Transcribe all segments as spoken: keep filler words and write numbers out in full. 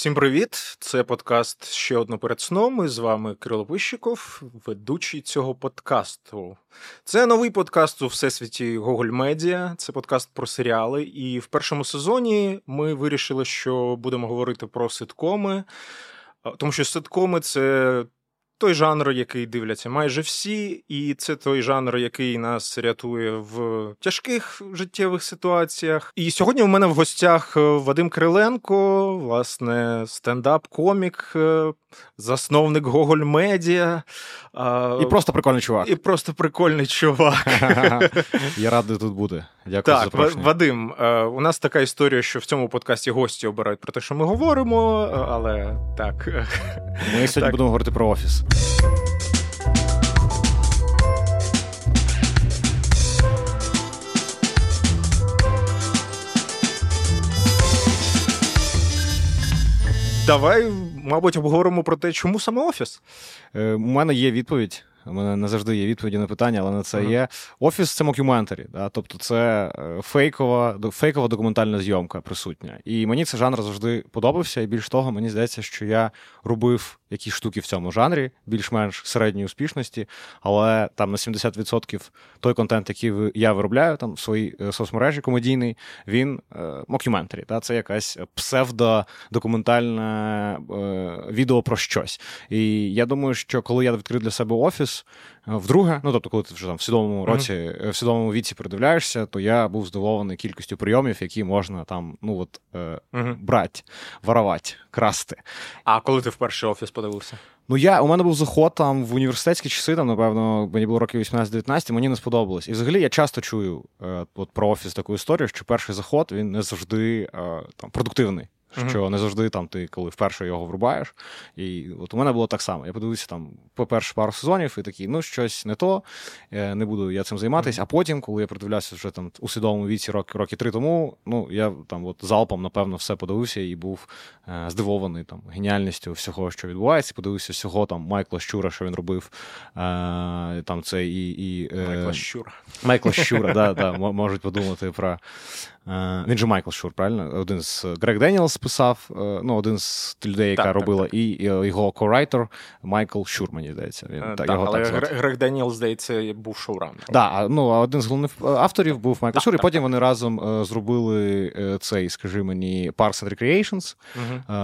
Всім привіт! Це подкаст «Ще одну перед сном» і з вами Кирило Пищиков, ведучий цього подкасту. Це новий подкаст у всесвіті Гоголь Медіа, це подкаст про серіали, і в першому сезоні ми вирішили, що будемо говорити про ситкоми, тому що ситкоми – це той жанр, який дивляться майже всі, і це той жанр, який нас рятує в тяжких життєвих ситуаціях. І сьогодні у мене в гостях Вадим Кириленко, власне, стендап-комік, засновник Гоголь Медіа. І просто прикольний чувак. І просто прикольний чувак. Я радий тут бути. Дякую так, за запрошення. Так, Вадим, у нас така історія, що в цьому подкасті гості обирають про те, що ми говоримо, але так. Ми сьогодні так. будемо говорити про офіс. Давай, мабуть, обговоримо про те, чому саме офіс? Е, у мене є відповідь. У мене не завжди є відповіді на питання, але на це uh-huh. є. Офіс – це мок'юментарі, да? Тобто це фейкова, фейкова документальна зйомка присутня. І мені цей жанр завжди подобався, і більш того, мені здається, що я робив якісь штуки в цьому жанрі, більш-менш середньої успішності, але там на сімдесят відсотків той контент, який я виробляю там в своїй соцмережі комедійний, він е, мок'юментарі, да? Це якась псевдодокументальне е, відео про щось. І я думаю, що коли я відкрив для себе офіс, вдруге, ну, тобто, коли ти вже там в свідомому році, mm-hmm. в свідомому віці придивляєшся, то я був здивований кількістю прийомів, які можна там, ну, от, е, mm-hmm. брати, воровати, красти. А коли ти вперше офіс подивився? Ну, я, у мене був заход там в університетські часи, там, напевно, мені було років вісімнадцять-дев'ятнадцять, мені не сподобалось. І взагалі я часто чую е, от, про офіс таку історію, що перший заход, він не завжди е, там, продуктивний. Mm-hmm. Що не завжди там ти, коли вперше його врубаєш. І от у мене було так само. Я подивився там по перші пару сезонів і такий, ну, щось не то, не буду я цим займатися. Mm-hmm. А потім, коли я придивлявся вже там у свідомому віці рок, роки три тому, ну, я там от залпом, напевно, все подивився і був е- здивований там геніальністю всього, що відбувається. Подивився всього там Майкла Шура, що він робив. Е- там це і... і е- Майкла Шура. Майкла Шура, да, да, можуть подумати про... Він же Майкл Шур, правильно? Один з Грег Даніелс писав, ну, один з людей, яка так, робила, так, так. і його корайтер Майкл Шур, мені здається. Він, так, так, його але так Грег Даніелс, здається, був шоуранером. Да, ну, один з головних авторів був Майкл так, Шур, так, і потім так. вони разом зробили цей, скажи мені, Parks and Recreation.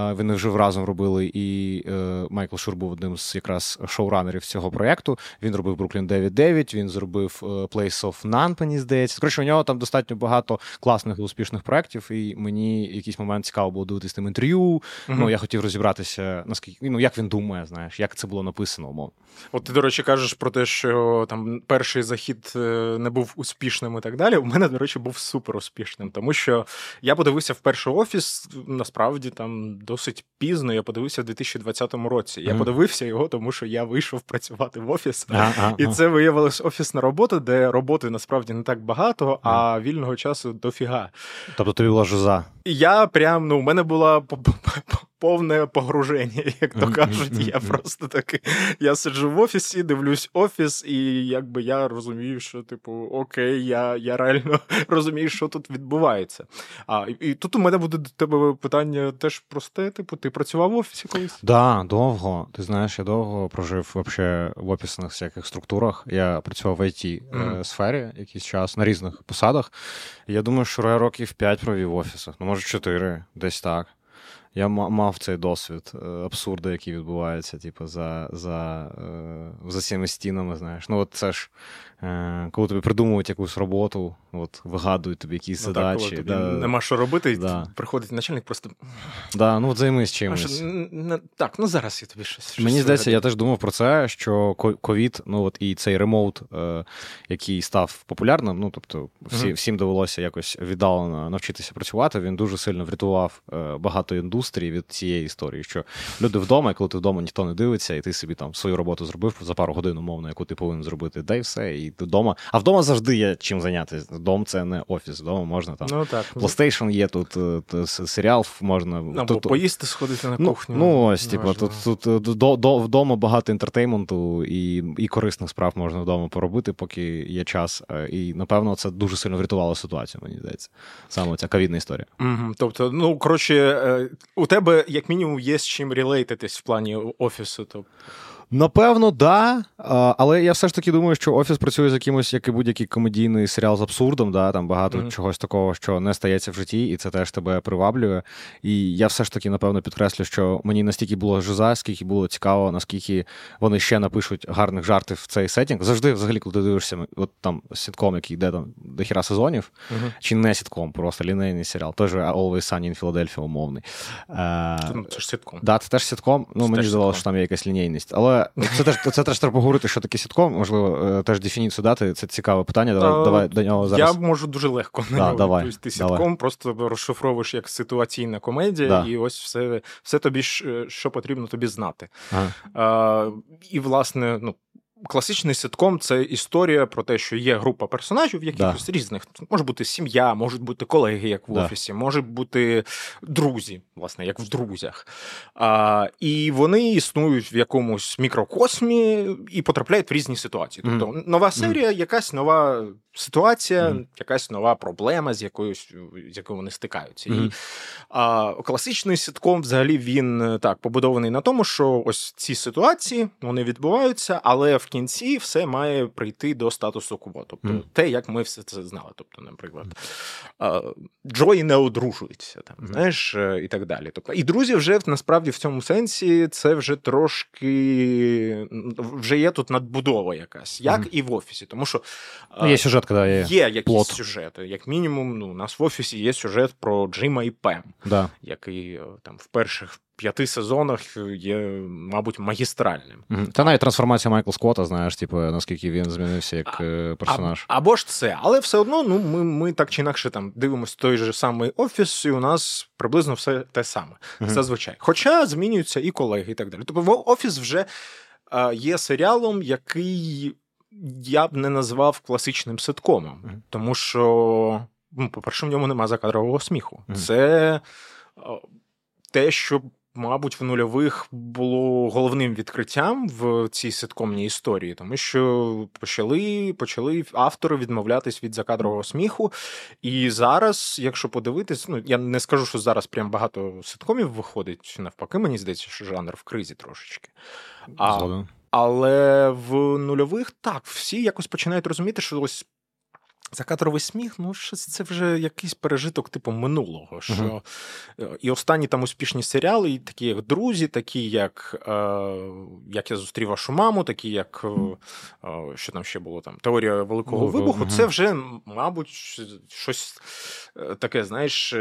Угу. Вони вже разом робили, і Майкл Шур був одним з якраз шоуранерів цього проєкту. Він робив Brooklyn дев'ять дев'ять, він зробив Place of None, мені здається. Коротше, у нього там достатньо багато класних успішних проєктів, і мені якийсь момент цікаво було дивитися тим інтерв'ю. Uh-huh. Ну, я хотів розібратися, наскільки, ну, як він думає, знаєш, як це було написано, умовно. От ти, до речі, кажеш про те, що там перший захід не був успішним і так далі. У мене, до речі, був супер успішним, тому що я подивився вперше офіс, насправді, там досить пізно, я подивився в дві тисячі двадцятому році. Я uh-huh. подивився його, тому що я вийшов працювати в офіс, uh-huh. і це виявилось офісна робота, де роботи, насправді, не так багато, uh-huh. а вільного часу дофіга. Тобто тобі була жоза? Я прям, ну, у мене була повне погруження, як то кажуть. Я просто таки, я сиджу в офісі, дивлюсь офіс, і якби я розумію, що, типу, окей, я, я реально розумію, що тут відбувається. А, і, і тут у мене буде до тебе питання теж просте, типу, ти працював в офісі колись? Так, да, довго. Ти знаєш, я довго прожив вообще в офісних всяких структурах. Я працював в ай ті-сфері mm-hmm. якийсь час, на різних посадах. Я думаю, що я років п'ять провів в офісах. Ну, може, чотири, десь так. Я мав цей досвід абсурду, який відбувається, типу, за, за, за цими стінами, знаєш. Ну, от це ж, коли тобі придумують якусь роботу, от, вигадують тобі якісь ну, задачі. Так, коли тобі да, нема що робити, да. приходить начальник просто... Да, ну, от займись чимось. Що, так, ну, зараз я тобі щось... щось Мені здається, я теж думав про це, що ковід, ну, от і цей ремоут, який став популярним, ну, тобто, всі, mm-hmm. всім довелося якось віддалено навчитися працювати, він дуже сильно врятував багато індустрій від цієї історії, що люди вдома, і коли ти вдома, ніхто не дивиться, і ти собі там свою роботу зробив за пару годин, умовно, яку ти повинен зробити, да і все, і ти вдома. А вдома завжди є чим зайнятися. Дом – це не офіс, вдома можна там. Ну, так. PlayStation є, тут серіал можна. Або тут... поїсти, сходити на кухню. Ну, ну ось, типу, тут, тут до, до, вдома багато інтертейменту і, і корисних справ можна вдома поробити, поки є час. І, напевно, це дуже сильно врятувало ситуацію, мені здається. Саме ця ковідна історія. Mm-hmm. Тобто, ну, коротше, У тебе, як мінімум, є з чим релейтитись в плані офісу, тобто? Напевно, да. Але я все ж таки думаю, що «Офіс» працює з якимось, як і будь-який комедійний серіал з абсурдом, да? Там багато mm-hmm. чогось такого, що не стається в житті, і це теж тебе приваблює. І я все ж таки, напевно, підкреслю, що мені настільки було жиза, скільки було цікаво, наскільки вони ще напишуть гарних жартів в цей сеттінг. Завжди, взагалі, коли ти дивишся от там сітком, який йде там до хіра сезонів, mm-hmm. чи не сітком, просто лінейний серіал. Той же «Always Sunny in Philadelphia» умовний. Це ж сітком. Да, це теж сітком. Ну, це мені здавалося, що там є якась лінійність. Але Це теж, це теж треба поговорити, що таке сітком, можливо, теж дефініцію дати, це цікаве питання, давай, а, давай до нього зараз. Я можу дуже легко на да, нього відповісти. Ти сітком давай. Просто розшифровуєш як ситуаційна комедія, да. І ось все, все тобі, що потрібно тобі знати. Ага. А, і, власне, ну, класичний сітком – це історія про те, що є група персонажів, якихось да. різних. Може бути сім'я, можуть бути колеги, як в да. офісі, можуть бути друзі, власне, як в друзях. А, і вони існують в якомусь мікрокосмі і потрапляють в різні ситуації. Mm. Тобто нова серія, mm. якась нова ситуація, mm. якась нова проблема, з якоюсь, з якою вони стикаються. Mm. І, а, класичний сітком, взагалі, він так побудований на тому, що ось ці ситуації, вони відбуваються, але в кінці все має прийти до статусу кво. Тобто mm. те, як ми все це знали. Тобто, наприклад, mm. Джої не одружується, там, mm. знаєш, і так далі. Тобто, і друзі вже, насправді, в цьому сенсі, це вже трошки, вже є тут надбудова якась, як mm. і в офісі. Тому що є сюжет, коли є, є якісь плот. Сюжети. Як мінімум, ну, у нас в офісі є сюжет про Джима і Пем, да. який там в перших п'яти сезонах є, мабуть, магістральним. Та навіть трансформація Майкла Скотта, знаєш, типу, наскільки він змінився як а, персонаж. А, або ж це. Але все одно, ну, ми, ми так чи інакше там дивимося той же самий офіс, і у нас приблизно все те саме. Uh-huh. Зазвичай. Хоча змінюються і колеги, і так далі. Тобто офіс вже а, є серіалом, який я б не назвав класичним ситкомом. Uh-huh. Тому що, ну, по-перше, в ньому нема закадрового сміху. Uh-huh. Це а, те, що мабуть, в нульових було головним відкриттям в цій ситкомній історії, тому що почали, почали автори відмовлятись від закадрового сміху. І зараз, якщо подивитись, ну, я не скажу, що зараз прям багато ситкомів виходить, навпаки, мені здається, що жанр в кризі трошечки. А, але в нульових, так, всі якось починають розуміти, що ось закадровий сміх, ну, це вже якийсь пережиток типу минулого. Що uh-huh. І останні там успішні серіали, і такі як «Друзі», такі як е, «Як я зустрів вашу маму», такі як, е, що там ще було, там «Теорія великого вибуху», uh-huh. це вже, мабуть, щось таке, знаєш,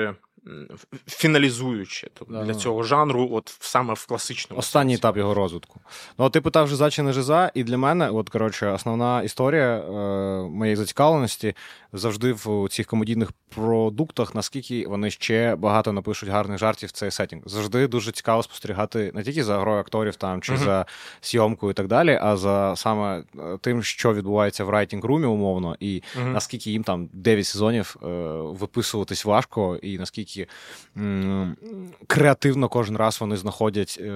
фіналізуюче тобто, yeah. для цього жанру, от саме в класичному. Останній сенсі. Етап його розвитку. Ну, а ти питав «Жиза чи не жиза», і для мене, от, коротше, основна історія е, моєї зацікавленості завжди в цих комедійних продуктах, наскільки вони ще багато напишуть гарних жартів в цей сеттінг. Завжди дуже цікаво спостерігати не тільки за грою акторів там, чи mm-hmm. за зйомкою і так далі, а за саме тим, що відбувається в райтінг-румі умовно, і mm-hmm. наскільки їм там дев'ять сезонів е, виписуватись важко, і наскільки креативно кожен раз вони знаходять е-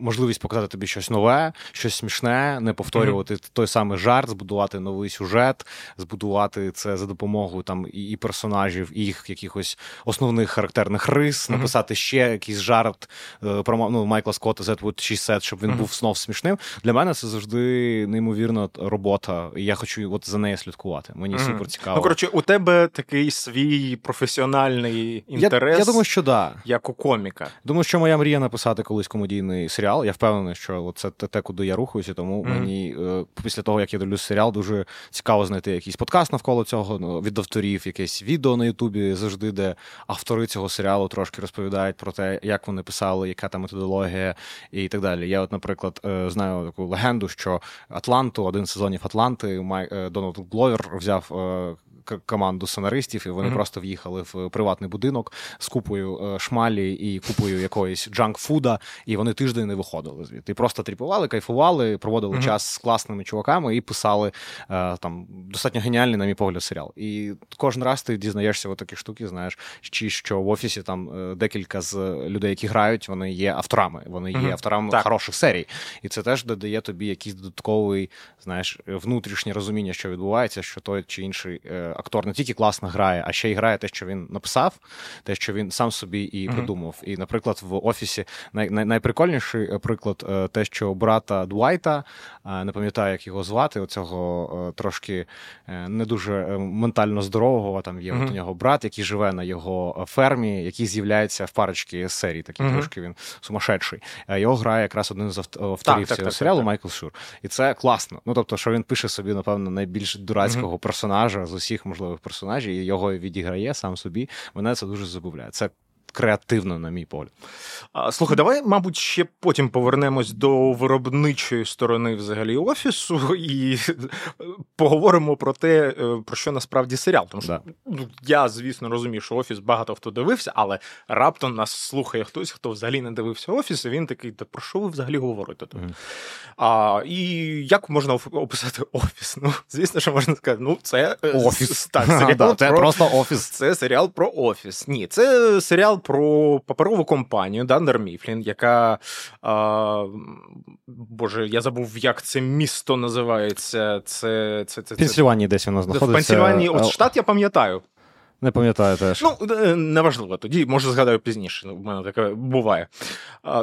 можливість показати тобі щось нове, щось смішне, не повторювати mm-hmm. той самий жарт, збудувати новий сюжет, збудувати це за допомогою там і персонажів, і їх якихось основних характерних рис, mm-hmm. написати ще якийсь жарт е- про ну, Майкла Скотта «That would she said», щоб він mm-hmm. був знов смішним. Для мене це завжди неймовірна робота, і я хочу от за нею слідкувати. Мені mm-hmm. супер цікаво. Ну, коротше, у тебе такий свій професіональний інтерес, я, я думаю, що да. як у коміка. Думаю, що моя мрія написати колись комедійний серіал. Я впевнений, що це те, куди я рухаюся, тому mm-hmm. мені після того, як я дивлюсь серіал, дуже цікаво знайти якийсь подкаст навколо цього, від авторів, якесь відео на Ютубі завжди, де автори цього серіалу трошки розповідають про те, як вони писали, яка там методологія і так далі. Я от, наприклад, знаю таку легенду, що Атланту, один з сезонів Атланти, Дональд Гловер взяв команду сценаристів, і вони mm-hmm. просто в'їхали в приватний будинок з купою шмалі і купою якоїсь джанк-фуда, і вони тиждень не виходили звідти. І просто тріпували, кайфували, проводили mm-hmm. час з класними чуваками і писали там достатньо геніальний, на мій погляд, серіал. І кожен раз ти дізнаєшся от такі штуки, знаєш, чи що в офісі там декілька з людей, які грають, вони є авторами. Вони є mm-hmm. авторами так. хороших серій. І це теж додає тобі якийсь додатковий, знаєш, внутрішнє розуміння, що відбувається, що той чи інший актор не тільки класно грає, а ще й грає те, що він написав, те, що він сам собі і mm-hmm. придумав. І, наприклад, в «Офісі» най- най- найприкольніший приклад те, що брата Дуайта, не пам'ятаю, як його звати, оцього трошки не дуже ментально здорового, там є mm-hmm. от у нього брат, який живе на його фермі, який з'являється в парочці серій, такий mm-hmm. трошки він сумасшедший. Його грає якраз один з авторів так, цього так, серіалу, так, Майкл Шур. І це класно. Ну, тобто, що він пише собі, напевно, найбільш дурацького mm-hmm. персонажа з усіх можливих персонажів, і його відіграє сам собі. Мене це дуже забавляє. Це креативно, на мій погляд. Слухай, давай, мабуть, ще потім повернемось до виробничої сторони взагалі офісу і поговоримо про те, про що насправді серіал. Тому що да. я, звісно, розумію, що офіс багато хто дивився, але раптом нас слухає хтось, хто взагалі не дивився офіс, і він такий, та про що ви взагалі говорите тут? Mm. А, і як можна описати офіс? Ну, звісно, що можна сказати, ну, це офіс. Так, серіал да, це про... просто офіс. Це серіал про офіс. Ні, це серіал про паперову компанію Дундер-Міфлін, яка, а, боже, я забув, як це місто називається. Це, це, це, в Пенсільванії десь воно знаходиться. В Пенсільванії, от штат я пам'ятаю. Не пам'ятаю теж. Ну, неважливо, тоді, може, згадаю пізніше, у мене таке буває.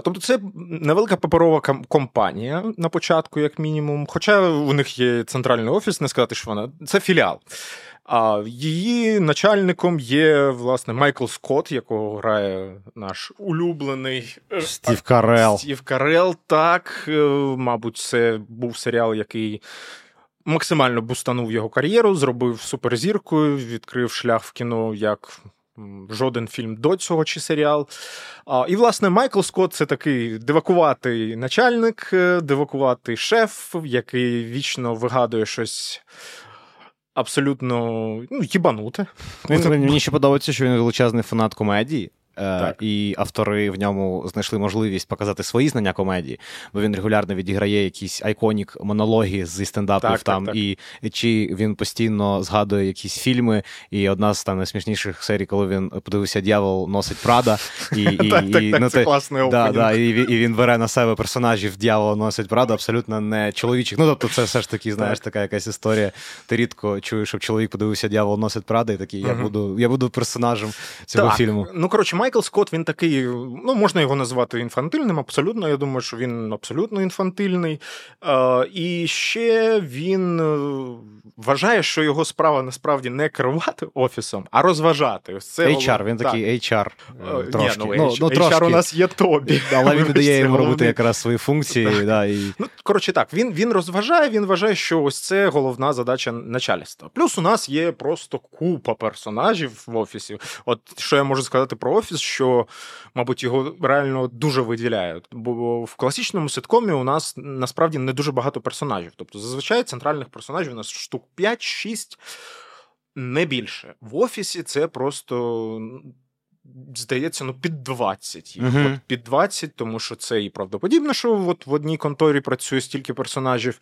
Тобто це невелика паперова компанія на початку, як мінімум, хоча у них є центральний офіс, не сказати, що вона, це філіал. А її начальником є, власне, Майкл Скотт, якого грає наш улюблений... Стів Карел. Стів Карел, так. Мабуть, це був серіал, який максимально бустанув його кар'єру, зробив суперзіркою, відкрив шлях в кіно як жоден фільм до цього чи серіал. А, і, власне, Майкл Скотт – це такий дивакуватий начальник, дивакуватий шеф, який вічно вигадує щось... абсолютно, ну, їбанути. Він, мені ще подобається, що він величезний фанат комедії. Так. І автори в ньому знайшли можливість показати свої знання комедії, бо він регулярно відіграє якісь айконік монологи зі стендапів так, там, так, так. І чи він постійно згадує якісь фільми, і одна з там найсмішніших серій, коли він подивився «Д'явол носить Прада», і, і, так, і, так, і, так, ну, це класний да, да, і, і він бере на себе персонажів «Д'явола носить Прада», абсолютно не чоловічих. Ну, тобто це все ж таки, знаєш, така якась історія. Ти рідко чуєш, щоб чоловік подивився «Д'явол носить Прада», і такий, я буду, я буду персонажем цього так. фільму. Ну, коротше, Майкл Скотт, він такий, ну, можна його назвати інфантильним, абсолютно, я думаю, що він абсолютно інфантильний. Е, і ще він вважає, що його справа насправді не керувати офісом, а розважати. Ось це ейч ар, він так. такий ейч ар е, трошки. Ні, ну, H, ну, трошки. ейч ар у нас є Тобі. Але він не дає йому робити якраз свої функції. Да, і... Ну, коротше так, він, він розважає, він вважає, що ось це головна задача начальства. Плюс у нас є просто купа персонажів в офісі. От що я можу сказати про офіс, що, мабуть, його реально дуже виділяють. Бо в класичному ситкомі у нас, насправді, не дуже багато персонажів. Тобто, зазвичай, центральних персонажів у нас штук п'ять-шість, не більше. В офісі це просто... здається, ну, під двадцять. Uh-huh. От під двадцять, тому що це і правдоподібно, що от в одній конторі працює стільки персонажів.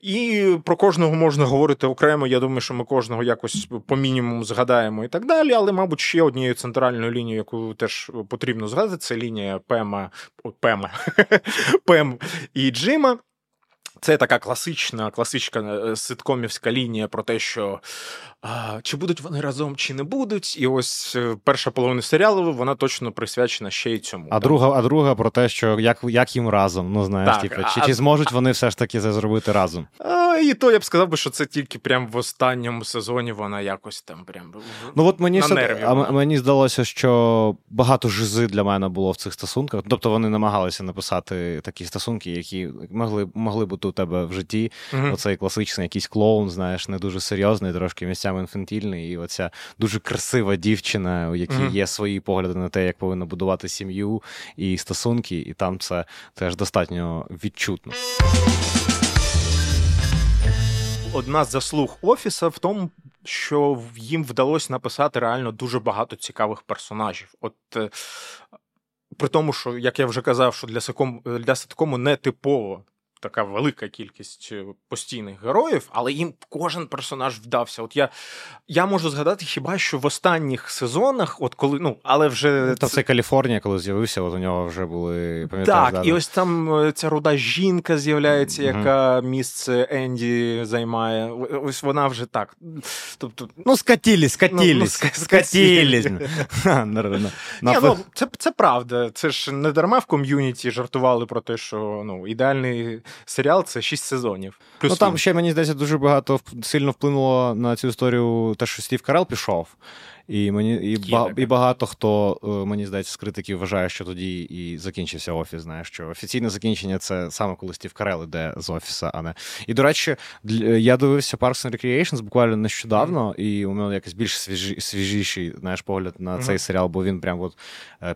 І про кожного можна говорити окремо. Я думаю, що ми кожного якось по мінімуму згадаємо і так далі. Але, мабуть, ще однією центральною лінією, яку теж потрібно згадати, це лінія Пема, Пема. Пем і Джима. Це така класична, класична ситкомівська лінія про те, що а, чи будуть вони разом, чи не будуть. І ось перша половина серіалу, вона точно присвячена ще й цьому. А, друга, а друга про те, що як, як їм разом, ну знаєш, так, типу, чи, а... чи зможуть вони все ж таки це зробити разом. А, і то я б сказав би, що це тільки прям в останньому сезоні вона якось там прям ну, от мені на все... нерві. А мені здалося, що багато жизи для мене було в цих стосунках. Тобто вони намагалися написати такі стосунки, які могли, могли бути у тебе в житті, mm-hmm. оцей класичний якийсь клоун, знаєш, не дуже серйозний, трошки місцями інфантільний, і оця дуже красива дівчина, у якій mm-hmm. є свої погляди на те, як повинна будувати сім'ю і стосунки, і там це теж достатньо відчутно. Одна з заслуг «Офіса» в тому, що їм вдалося написати реально дуже багато цікавих персонажів. От при тому, що, як я вже казав, що для ситкому, для ситкому не типово така велика кількість постійних героїв, але їм кожен персонаж вдався. От я, я можу згадати хіба що в останніх сезонах, от коли, ну, але вже... Та це Каліфорнія, коли з'явився, от у нього вже були... Так, да, і ось там ця руда жінка з'являється, mm-hmm. яка місце Енді займає. Ось вона вже так. Тобто... Ну, скатілись, скатілись, ну, ну, скатілись. Це правда. Це ж не дарма в ком'юніті жартували про те, що, ну, ідеальний серіал – це шість сезонів. Плюс ну, там ще, мені здається, дуже багато сильно вплинуло на цю історію те, що Стів Карел пішов. І, мені, і, ба, і багато хто, мені здається, з критиків вважає, що тоді і закінчився Офіс, знаєш, що офіційне закінчення – це саме коли Стів Карел іде з Офіса, а не... І, до речі, я дивився Parks and Recreation буквально нещодавно, mm-hmm. і у мене якийсь більш свіжі, свіжіший, знаєш, погляд на mm-hmm. цей серіал, бо він прям от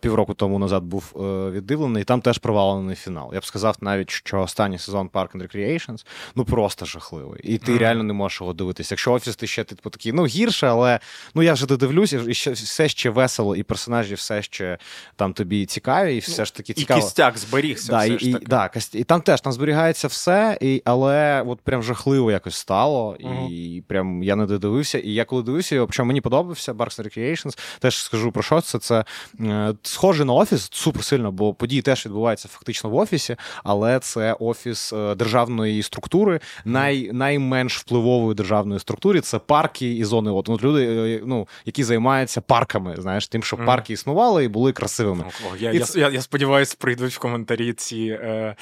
півроку тому назад був віддивлений, і там теж провалений фінал. Я б сказав навіть, що останній сезон Parks and Recreation, ну, просто жахливий. І ти mm-hmm. реально не можеш його дивитися. Якщо Офіс, ти ще типу такий, ну, гірше, але, ну, я вже додивлю. І ще, все ще весело, і персонажі все ще там тобі цікаві, і все ж таки цікаво. І кістяк зберігся. Да, все і, ж таки. І, да, і там теж там зберігається все, і, але от прям жахливо якось стало, uh-huh. і прям я не додивився. І я коли дивився його, причому мені подобався Parks and Recreation, теж скажу про що це, це е, схоже на Офіс, супер сильно, бо події теж відбуваються фактично в Офісі, але це Офіс е, державної структури, най, найменш впливової державної структури, це парки і зони отдиху. От люди, е, ну, які займаються парками, знаєш, тим, що mm. парки існували і були красивими. О, я, я, це... я, я сподіваюся, прийдуть в коментарі ці е,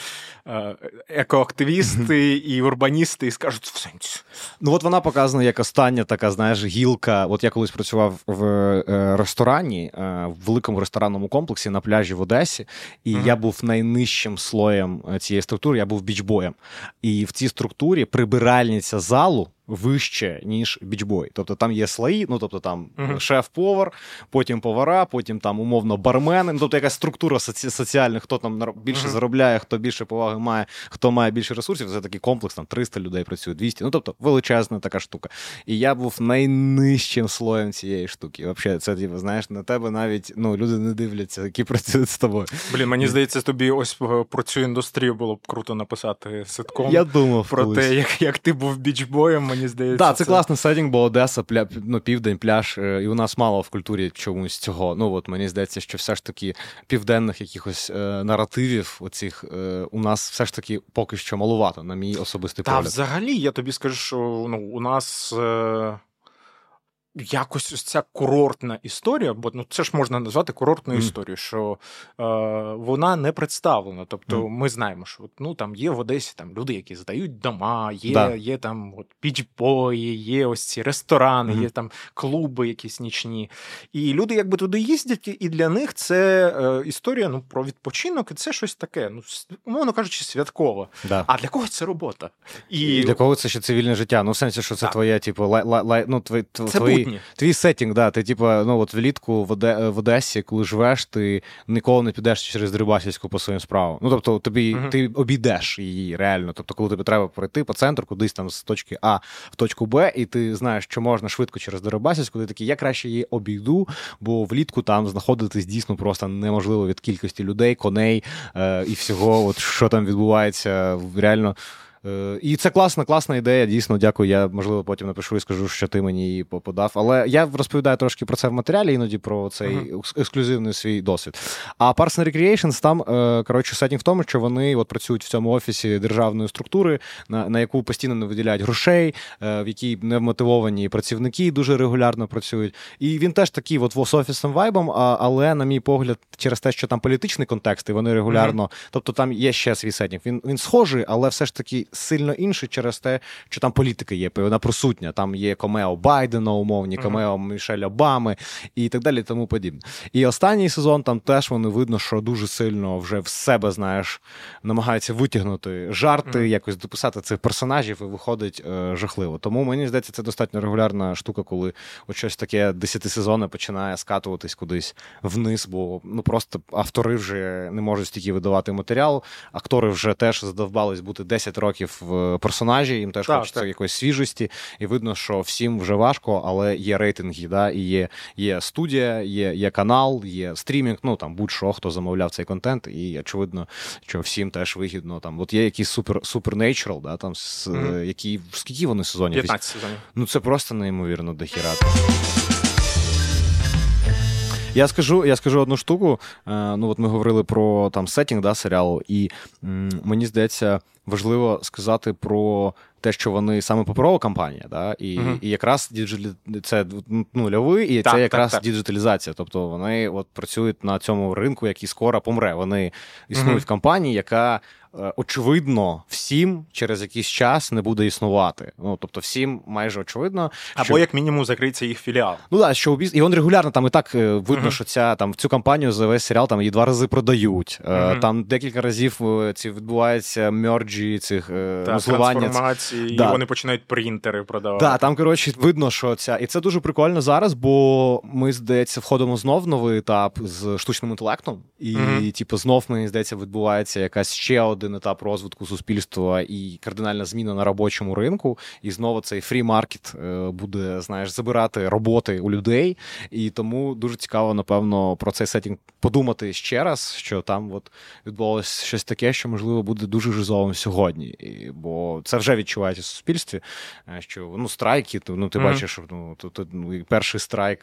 е, екоактивісти mm-hmm. і урбаністи і скажуть в сенсі. Ну, от вона показана як остання така, знаєш, гілка. От я колись працював в е, ресторані, е, в великому ресторанному комплексі на пляжі в Одесі, і mm-hmm. я був найнижчим слоєм цієї структури, я був бічбоєм. І в цій структурі прибиральниця залу вище, ніж бічбой. Тобто там є слої, ну, тобто там uh-huh. шеф-повар, потім повара, потім там умовно бармени, ну, тобто якась структура соці- соціальна, хто там більше uh-huh. заробляє, хто більше поваги має, хто має більше ресурсів, це такий комплекс, там триста людей працює, двісті, ну, тобто величезна така штука. І я був найнижчим слоєм цієї штуки. Взагалі, це, знаєш, на тебе навіть, ну, люди не дивляться, які працюють з тобою. Блін, мені здається, тобі ось про цю індустрію було б круто написати ситком. Я думав про колись. Те, як, як ти був бічбоєм, мені здається. Так, це, це класний сеттінг, бо Одеса, пля... ну, південь, пляж, і у нас мало в культурі чомусь цього. Ну, от мені здається, що все ж таки південних якихось е, наративів оцих е, у нас все ж таки поки що малувато, на мій особистий погляд. Та взагалі, я тобі скажу, що ну, у нас... Е... Якось ось ця курортна історія, бо ну, це ж можна назвати курортною mm. історією, що е, вона не представлена. Тобто mm. ми знаємо, що ну, там є в Одесі там, люди, які здають дома, є, да. є там піч-бої, є ось ці ресторани, mm. є там клуби якісь нічні. І люди якби туди їздять, і для них це е, історія ну, про відпочинок, і це щось таке, ну, умовно кажучи, святкове. Да. А для кого це робота? І... Для кого це ще цивільне життя? Ну, в сенсі, що це да. твоя, типу, лай, лай, лай, ну, твої... твої... Твій сеттінг, да, ти типу, ну от влітку в, Оде... в Одесі, коли живеш, ти ніколи не підеш через Дерибасівську по своїм справам. Ну, тобто, тобі uh-huh. ти обійдеш її реально. Тобто, коли тобі треба пройти по центру, кудись там з точки А в точку Б, і ти знаєш, що можна швидко через Дерибасівську, ти такий, я краще її обійду, бо влітку там знаходитись дійсно просто неможливо від кількості людей, коней е- і всього, от що там відбувається, реально. І це класна, класна ідея, дійсно, дякую, я, можливо, потім напишу і скажу, що ти мені її подав, але я розповідаю трошки про це в матеріалі, іноді про цей uh-huh. ексклюзивний свій досвід. А Parks and Recreation, там, коротше, сеттінг в тому, що вони от працюють в цьому офісі державної структури, на, на яку постійно не виділяють грошей, в якій невмотивовані працівники дуже регулярно працюють. І він теж такий от з офісним вайбом, але, на мій погляд, через те, що там політичний контекст, і вони регулярно, uh-huh. тобто там є ще свій сеттінг, він, він схожий, але все ж таки сильно інший через те, що там політика є, вона присутня, там є камео Байдена умовні, камео Мішель Обами і так далі, тому подібне. І останній сезон, там теж вони видно, що дуже сильно вже в себе, знаєш, намагаються витягнути жарти, mm. якось дописати цих персонажів, і виходить е, жахливо. Тому, мені здається, це достатньо регулярна штука, коли от щось таке десятисезонне починає скатуватись кудись вниз, бо ну просто автори вже не можуть стільки видавати матеріал, актори вже теж задовбались бути десять років років персонажі, їм теж так, хочеться так. якоїсь свіжості, і видно, що всім вже важко, але є рейтинги, да, і є, є студія, є, є канал, є стрімінг, ну там будь-що, хто замовляв цей контент, і очевидно, що всім теж вигідно. Там, от є якийсь супер, Supernatural, да, там, з, mm-hmm. які, скільки вони сезонів? п'ятнадцять сезонів. Ну це просто неймовірно дохіра. Я скажу, я скажу одну штуку. Ну, от ми говорили про там сеттінг, да, серіалу, і м, мені здається, важливо сказати про те, що вони саме паперова компанія, да, і, угу. і якраз діджиталі... це ну, льови, і так, це якраз так, так. діджиталізація. Тобто вони от працюють на цьому ринку, який скоро помре. Вони існують угу. в компанії, яка очевидно всім через якийсь час не буде існувати. Ну, тобто всім майже очевидно. Або що... як мінімум закриється їх філіал. Ну так, да, що біз... і він регулярно там і так видно, угу. що ця, там, цю компанію за весь серіал там її два рази продають. Угу. Там декілька разів ці відбуваються мерджі цих та, ну, зливання. І да. вони починають принтери продавати. Так, да, там, коротше, видно, що ця... І це дуже прикольно зараз, бо ми, здається, входимо знов в новий етап з штучним інтелектом. І, mm-hmm. типу, знов, мені здається, відбувається якась ще один етап розвитку суспільства і кардинальна зміна на робочому ринку. І знову цей фрі-маркет буде, знаєш, забирати роботи у людей. І тому дуже цікаво, напевно, про цей сеттінг подумати ще раз, що там от відбувалося щось таке, що, можливо, буде дуже жизовим сьогодні. І, бо це вже відчувається в суспільстві, що ну, страйки, ну, ти mm-hmm. бачиш, ну, то, то, ну, перший страйк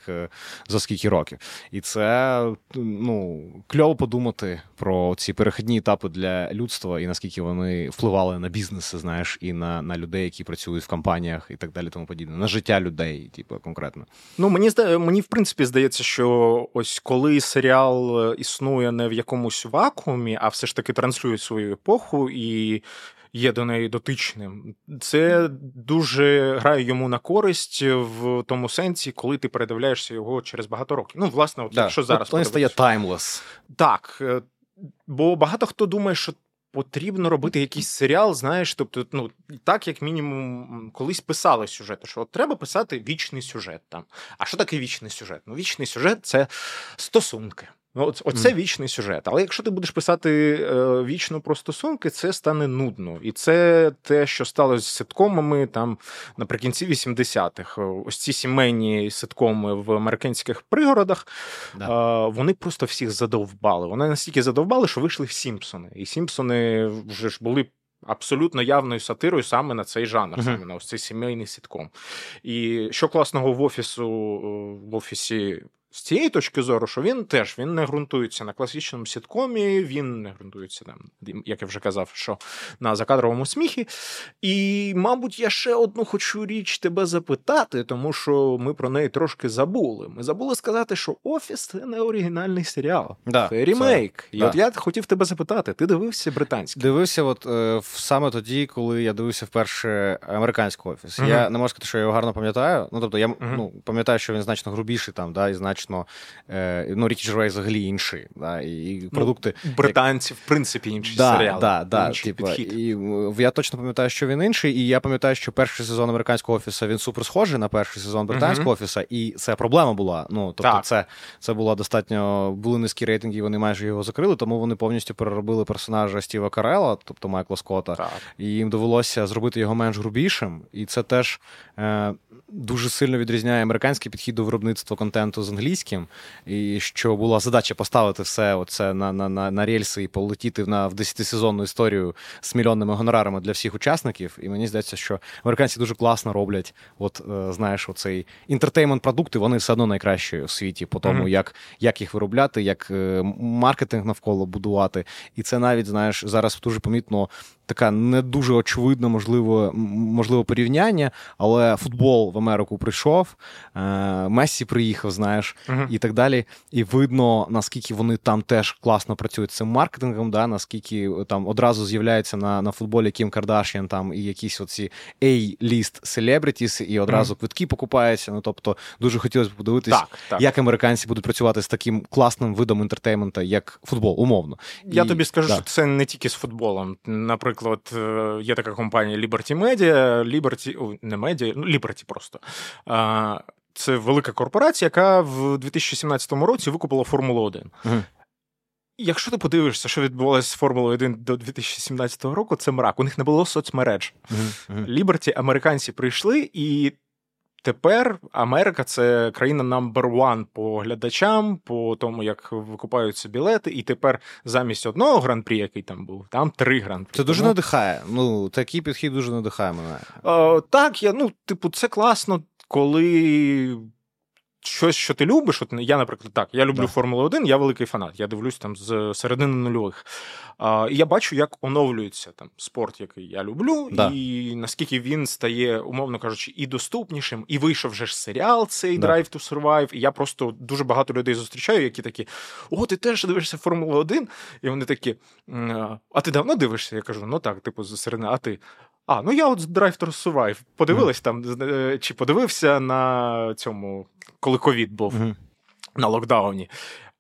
за скільки років. І це ну, кльово подумати про ці перехідні етапи для людства і наскільки вони впливали на бізнеси, знаєш, і на, на людей, які працюють в компаніях і так далі, тому подібне, на життя людей, типу, конкретно. Ну, мені, мені, в принципі, здається, що ось коли серіал існує не в якомусь вакуумі, а все ж таки транслює свою епоху і є до неї дотичним. Це дуже грає йому на користь в тому сенсі, коли ти передивляєшся його через багато років. Ну, власне, от, да. якщо зараз... Він стає таймлес. Так, бо багато хто думає, що потрібно робити якийсь серіал, знаєш, тобто, ну, так, як мінімум, колись писали сюжети, що от треба писати вічний сюжет там. А що таке вічний сюжет? Ну, вічний сюжет – це стосунки. Ну, оце mm. вічний сюжет. Але якщо ти будеш писати е, вічно про стосунки, це стане нудно. І це те, що сталося з ситкомами там наприкінці вісімдесятих. Ось ці сімейні ситкоми в американських пригородах, да. е, вони просто всіх задовбали. Вони настільки задовбали, що вийшли в «Сімпсони». І «Сімпсони» вже ж були абсолютно явною сатирою саме на цей жанр, uh-huh. саме на ось цей сімейний ситком. І що класного в офісу, в офісі з цієї точки зору, що він теж він не ґрунтується на класичному сіткомі, він не ґрунтується, там, як я вже казав, що на закадровому сміхі. І, мабуть, я ще одну хочу річ тебе запитати, тому що ми про неї трошки забули. Ми забули сказати, що «Офіс» – це не оригінальний серіал, да, це ремейк. Це, і да. от я хотів тебе запитати, ти дивився британський? Дивився от е, саме тоді, коли я дивився вперше американський «Офіс». Mm-hmm. Я не можу сказати, що я його гарно пам'ятаю. Ну, тобто, я mm-hmm. ну, пам'ятаю, що він значно грубіший там, да, і значно ну, Рікі Джервей взагалі інший. Да, і продукти, ну, британці, як... в принципі, інші да, серіали. Да, да, інший типу, підхід. І я точно пам'ятаю, що він інший, і я пам'ятаю, що перший сезон американського офісу, він супер схожий на перший сезон британського uh-huh. офісу, і це проблема була. Ну, тобто це, це була достатньо, були низькі рейтинги, вони майже його закрили, тому вони повністю переробили персонажа Стіва Карела, тобто Майкла Скотта, так. і їм довелося зробити його менш грубішим, і це теж е, дуже сильно відрізняє американський підхід до виробництва контенту з англійського, і що була задача поставити все оце на, на, на, на рельси і полетіти на, в десятисезонну історію з мільйонними гонорарами для всіх учасників. І мені здається, що американці дуже класно роблять, от, знаєш, оцей інтертеймент-продукти, вони все одно найкращі у світі по тому, mm-hmm. як, як їх виробляти, як маркетинг навколо будувати. І це навіть, знаєш, зараз дуже помітно така не дуже очевидна, можливо, можливо, порівняння, але футбол в Америку прийшов, Мессі приїхав, знаєш, Uh-huh. і так далі. І видно, наскільки вони там теж класно працюють з цим маркетингом, да, наскільки там одразу з'являється на, на футболі Кім Кардашян там і якісь оці A-list celebrities, і одразу uh-huh. квитки покупаються. Ну, тобто, дуже хотілося б подивитись, так, так. як американці будуть працювати з таким класним видом інтертеймента, як футбол, умовно. Я і... тобі скажу, да. що це не тільки з футболом. Наприклад, є така компанія Liberty Media, Liberty... О, не Media, ну, Liberty просто. А... Це велика корпорація, яка в дві тисячі сімнадцятому році викупила «Формулу-один». Uh-huh. Якщо ти подивишся, що відбувалося з Формулою один до дві тисячі сімнадцятого року, це мрак. У них не було соцмереж. Ліберті, американці прийшли, і тепер Америка – це країна номер один по глядачам, по тому, як викупаються білети, і тепер замість одного гран-прі, який там був, там три гран-прі. Це дуже тому... надихає. Ну, такий підхід дуже надихає мене. О, так, я, ну, типу, це класно, коли... щось, що ти любиш. От я, наприклад, так, я люблю Формулу один, я великий фанат. Я дивлюсь там з середини нульових. А, і я бачу, як оновлюється там спорт, який я люблю, да. і наскільки він стає, умовно кажучи, і доступнішим, і вийшов вже ж серіал цей да. Drive to Survive, і я просто дуже багато людей зустрічаю, які такі: "О, ти теж дивишся Формулу один?" І вони такі: "А ти давно дивишся?" Я кажу: "Ну так, типу, з середини, а ти?" А, ну я от Drive to Survive подивилась mm. там, чи подивився на цьому, коли ковід був, mm. на локдауні.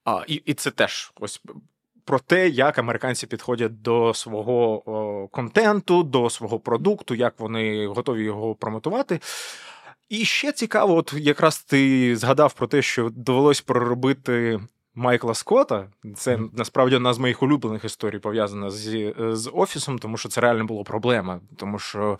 А, і, і це теж ось про те, як американці підходять до свого о, контенту, до свого продукту, як вони готові його промотувати. І ще цікаво, от якраз ти згадав про те, що довелось проробити... Майкла Скотта, це насправді одна з моїх улюблених історій, пов'язана з, з Офісом, тому що це реально була проблема. Тому що...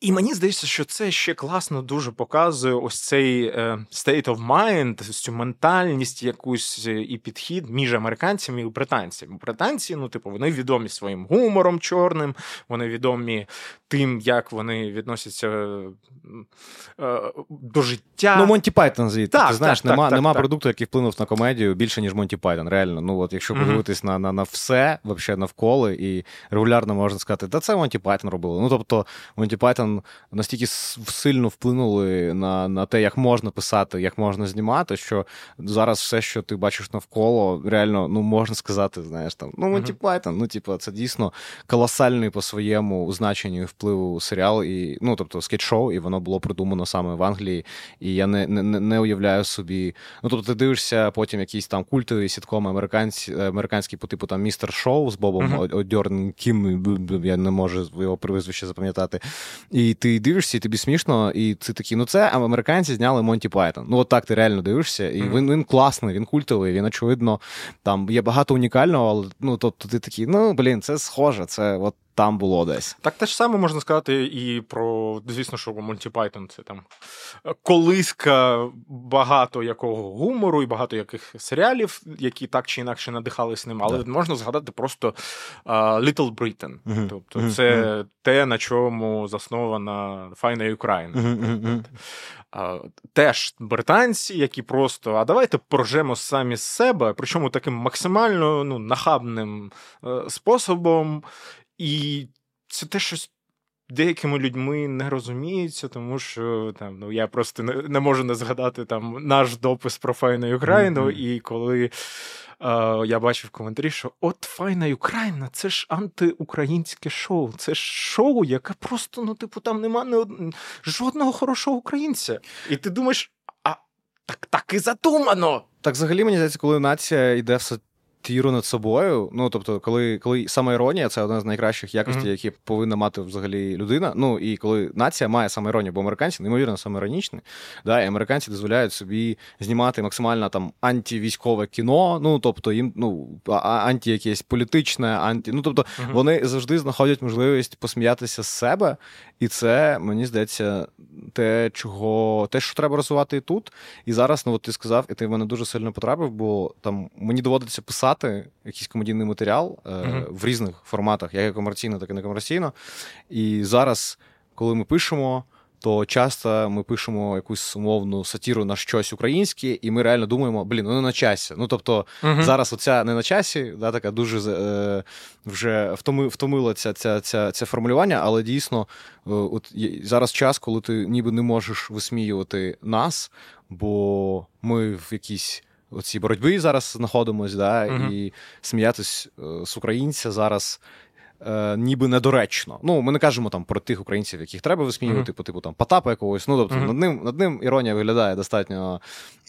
І мені здається, що це ще класно дуже показує ось цей state of mind, цю ментальність якусь і підхід між американцями і британцями. Британці, ну, типу, вони відомі своїм гумором чорним, вони відомі тим, як вони відносяться е, е, до життя. Ну, Монті Пайтон звідти. Так, ти знаєш, так, нема, так, нема так, продукту, так. який вплинув на комедію більше, ніж Монті Пайтон. Реально, ну, от якщо mm-hmm. подивитись на, на, на все, вообще навколо, і регулярно можна сказати, та це Монті Пайтон робили. Ну, тобто, Монті Пайтон настільки сильно вплинули на, на те, як можна писати, як можна знімати, що зараз все, що ти бачиш навколо, реально, ну, можна сказати, знаєш, там, ну, Монті Пайтон, ну, типу, це дійсно колосальний по своєму значенню і впливу серіал, і, ну, тобто, скетч-шоу, і воно було придумано саме в Англії, і я не, не, не уявляю собі, ну, тобто, ти дивишся потім якісь там культові сіткоми американсь, американські по типу, там, Містер Шоу з Бобом Одернкім, я не можу його прізвище запам'ятати, і ти дивишся, і тобі смішно, і ти такий, ну це американці зняли Монті Пайтон. Ну от так ти реально дивишся, і mm-hmm. він, він класний, він культовий, він, очевидно, там є багато унікального, але ну, тобто ти такий, ну, блін, це схоже, це от там було десь. Так те ж саме можна сказати і про, звісно, що Монті Пайтон – це там колиска багато якого гумору і багато яких серіалів, які так чи інакше надихались ним, але да. можна згадати просто uh, Little Britain. Mm-hmm. Тобто mm-hmm. це mm-hmm. те, на чому заснована Файна Україна. Mm-hmm. Uh, теж британці, які просто, а давайте поржемо самі з себе, причому таким максимально ну, нахабним uh, способом. І це те, що деякими людьми не розуміється, тому що там, ну, я просто не, не можу не згадати там, наш допис про Файну Україну, mm-hmm. і коли е, я бачив коментарі, що от Файна Україна, це ж антиукраїнське шоу, це ж шоу, яке просто, ну, типу, там нема не од... жодного хорошого українця. І ти думаєш, а так, так і задумано! Так взагалі, мені здається, коли нація йде все тіру над собою, ну, тобто, коли, коли самоіронія, це одна з найкращих якостей, mm-hmm. які повинна мати взагалі людина, ну, і коли нація має самоіронію, бо американці неймовірно самоіронічні, да, і американці дозволяють собі знімати максимально там антивійськове кіно, ну, тобто, їм, ну, анті якесь політичне, анті, ну, тобто, mm-hmm. вони завжди знаходять можливість посміятися з себе, і це, мені здається, те, чого, те, що треба розвивати і тут, і зараз, ну, от ти сказав, і ти в мене дуже сильно потрапив, бо там мені доводиться писати якийсь комедійний матеріал е, mm-hmm. в різних форматах, як і комерційно, так і некомерційно. І зараз, коли ми пишемо, то часто ми пишемо якусь умовну сатіру на щось українське, і ми реально думаємо, блін, ну не на часі. Ну, тобто, mm-hmm. зараз оця не на часі, да, така дуже е, вже втоми, втомила ця, ця, ця, ця формулювання, але дійсно е, от є, зараз час, коли ти ніби не можеш висміювати нас, бо ми в якійсь у цій боротьбі зараз знаходимось, да, uh-huh. і сміятись е, з українця зараз е, ніби недоречно. Ну, ми не кажемо там про тих українців, яких треба висміювати, uh-huh. по типу там Потапа якогось. Ну, тобто uh-huh. над ним, над ним іронія виглядає достатньо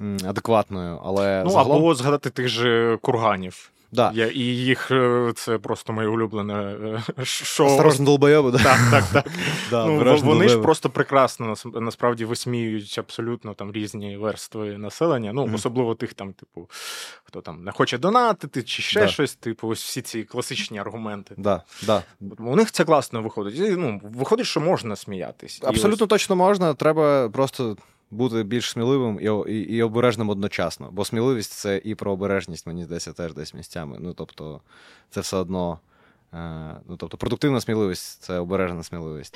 м, адекватною, але ну, загалом... або згадати тих же Курганів. Да. Я, і їх, це просто моє улюблене шоу. Осторожно, долбойоби, да? Так, так, так. Да, ну, вони долбойоби. Ж просто прекрасно, насправді, висміюють абсолютно там різні верстви населення, ну, mm-hmm. особливо тих там, типу, хто там не хоче донатити, чи ще да. щось, типу, ось всі ці класичні аргументи. Да, да. У них це класно виходить. І, ну, виходить, що можна сміятись. Абсолютно ось... точно можна, треба просто... бути більш сміливим і, і, і обережним одночасно. Бо сміливість – це і про обережність, мені здається, теж десь місцями. Ну, тобто, це все одно... Е, ну, тобто, продуктивна сміливість – це обережна сміливість.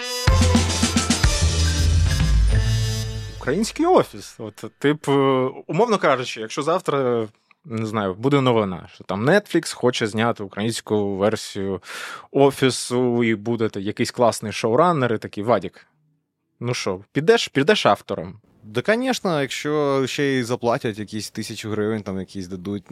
Український офіс. От, тип, умовно кажучи, якщо завтра... не знаю, буде новина, що там Netflix хоче зняти українську версію офісу, і буде та, якийсь класний шоураннер, і такий Вадік. Ну що, підеш, підеш автором? Да, звісно, якщо ще й заплатять якісь тисячу гривень, там якісь дадуть,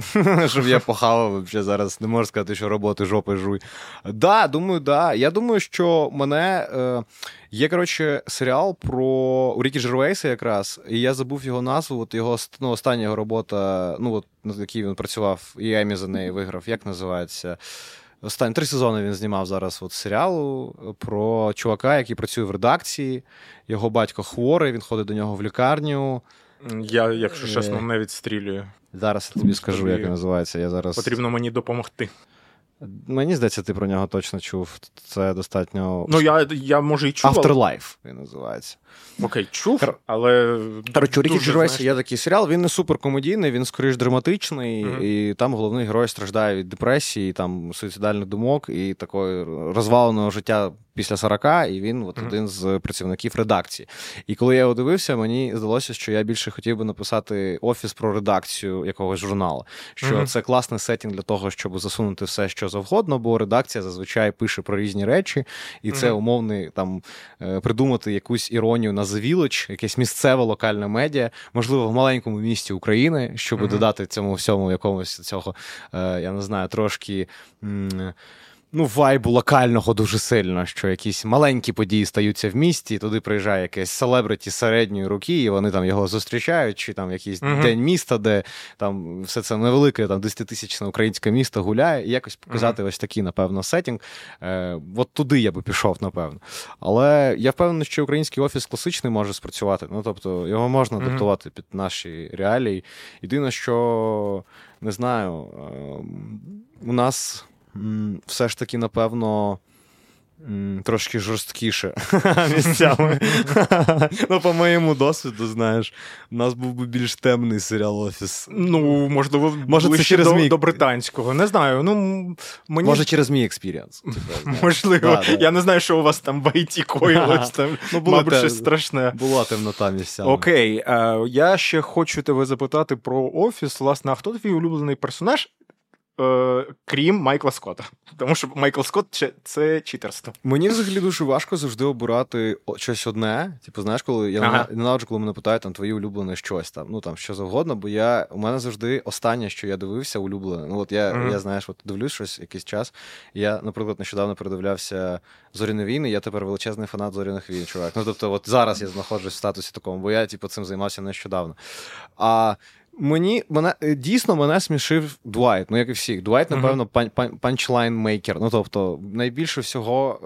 щоб я похавав, взагалі зараз не можу сказати, що роботи жопи жуй. Да, думаю, да. Я думаю, що мене... Е... Є, коротше, серіал про... у Рікі Джервейса якраз, і я забув його назву, от його ну, остання його робота, ну, от, над якій він працював, і Еммі за неї виграв, як називається... Останні три сезони він знімав зараз от серіалу про чувака, який працює в редакції. Його батько хворий, він ходить до нього в лікарню. Я, якщо чесно, не відстрілюю. Зараз я тобі скажу, як він називається. Я зараз... Потрібно мені допомогти. Мені здається, ти про нього точно чув. Це достатньо... Ну, я, я може, і чув. Afterlife він називається. Окей, чув, але... Короче, у Рікі Джервейсі є такий серіал, він не суперкомедійний, він, скоріш, драматичний, mm-hmm. і там головний герой страждає від депресії, там, суїцидальних думок і такої розваленого життя після сорока, і він от, mm-hmm. один з працівників редакції. І коли я його дивився, мені здалося, що я більше хотів би написати офіс про редакцію якогось журналу, що mm-hmm. це класний сеттінг для того, щоб засунути все, що завгодно, бо редакція зазвичай пише про різні речі, і це mm-hmm. умовний там придумати якусь іронію на завілоч, якесь місцеве локальне медіа, можливо, в маленькому місті України, щоб mm-hmm. додати цьому всьому якомусь цього, я не знаю, трошки... Ну, вайбу локального дуже сильно, що якісь маленькі події стаються в місті, туди приїжджає якесь селебриті середньої руки, і вони там його зустрічають, чи там якийсь uh-huh. день міста, де там все це невелике, там десятитисячне українське місто гуляє, і якось показати uh-huh. ось такий, напевно, сеттінг. Е, от туди я би пішов, напевно. Але я впевнений, що український офіс класичний може спрацювати, ну, тобто, його можна uh-huh. адаптувати під наші реалії. Єдине, що, не знаю, е, у нас... все ж таки, напевно, трошки жорсткіше місцями. Ну, по моєму досвіду, знаєш, у нас був би більш темний серіал «Офіс». Ну, можливо, ближче до британського. Не знаю, ну... Може, через мій експіріанс. Можливо. Я не знаю, що у вас там в ай ті коїлось. Мабуть, щось страшне. Була темнота місцями. Окей. Я ще хочу тебе запитати про «Офіс». Власне, а хто твій улюблений персонаж? Крім Майкла Скотта. Тому що Майкл Скотт – це читерство. Мені взагалі дуже важко завжди обирати щось одне. Типу, знаєш, коли я ага. ненавиджу, коли мене питають, там, твої улюблені щось, там, ну, там, що завгодно, бо я, у мене завжди останнє, що я дивився, улюблене. Ну, от я, mm-hmm. я знаєш, от дивлюсь щось якийсь час. Я, наприклад, нещодавно передивлявся «Зоряні війни», я тепер величезний фанат «Зоряних війн», чувак. Ну, тобто, от зараз я знаходжусь в статусі такому, бо я, типу, цим займався нещодавно. А Мені, мене, дійсно, мене смішив Дуайт, ну, як і всіх. Дуайт, напевно, uh-huh. панчлайн-мейкер. Ну, тобто, найбільше всього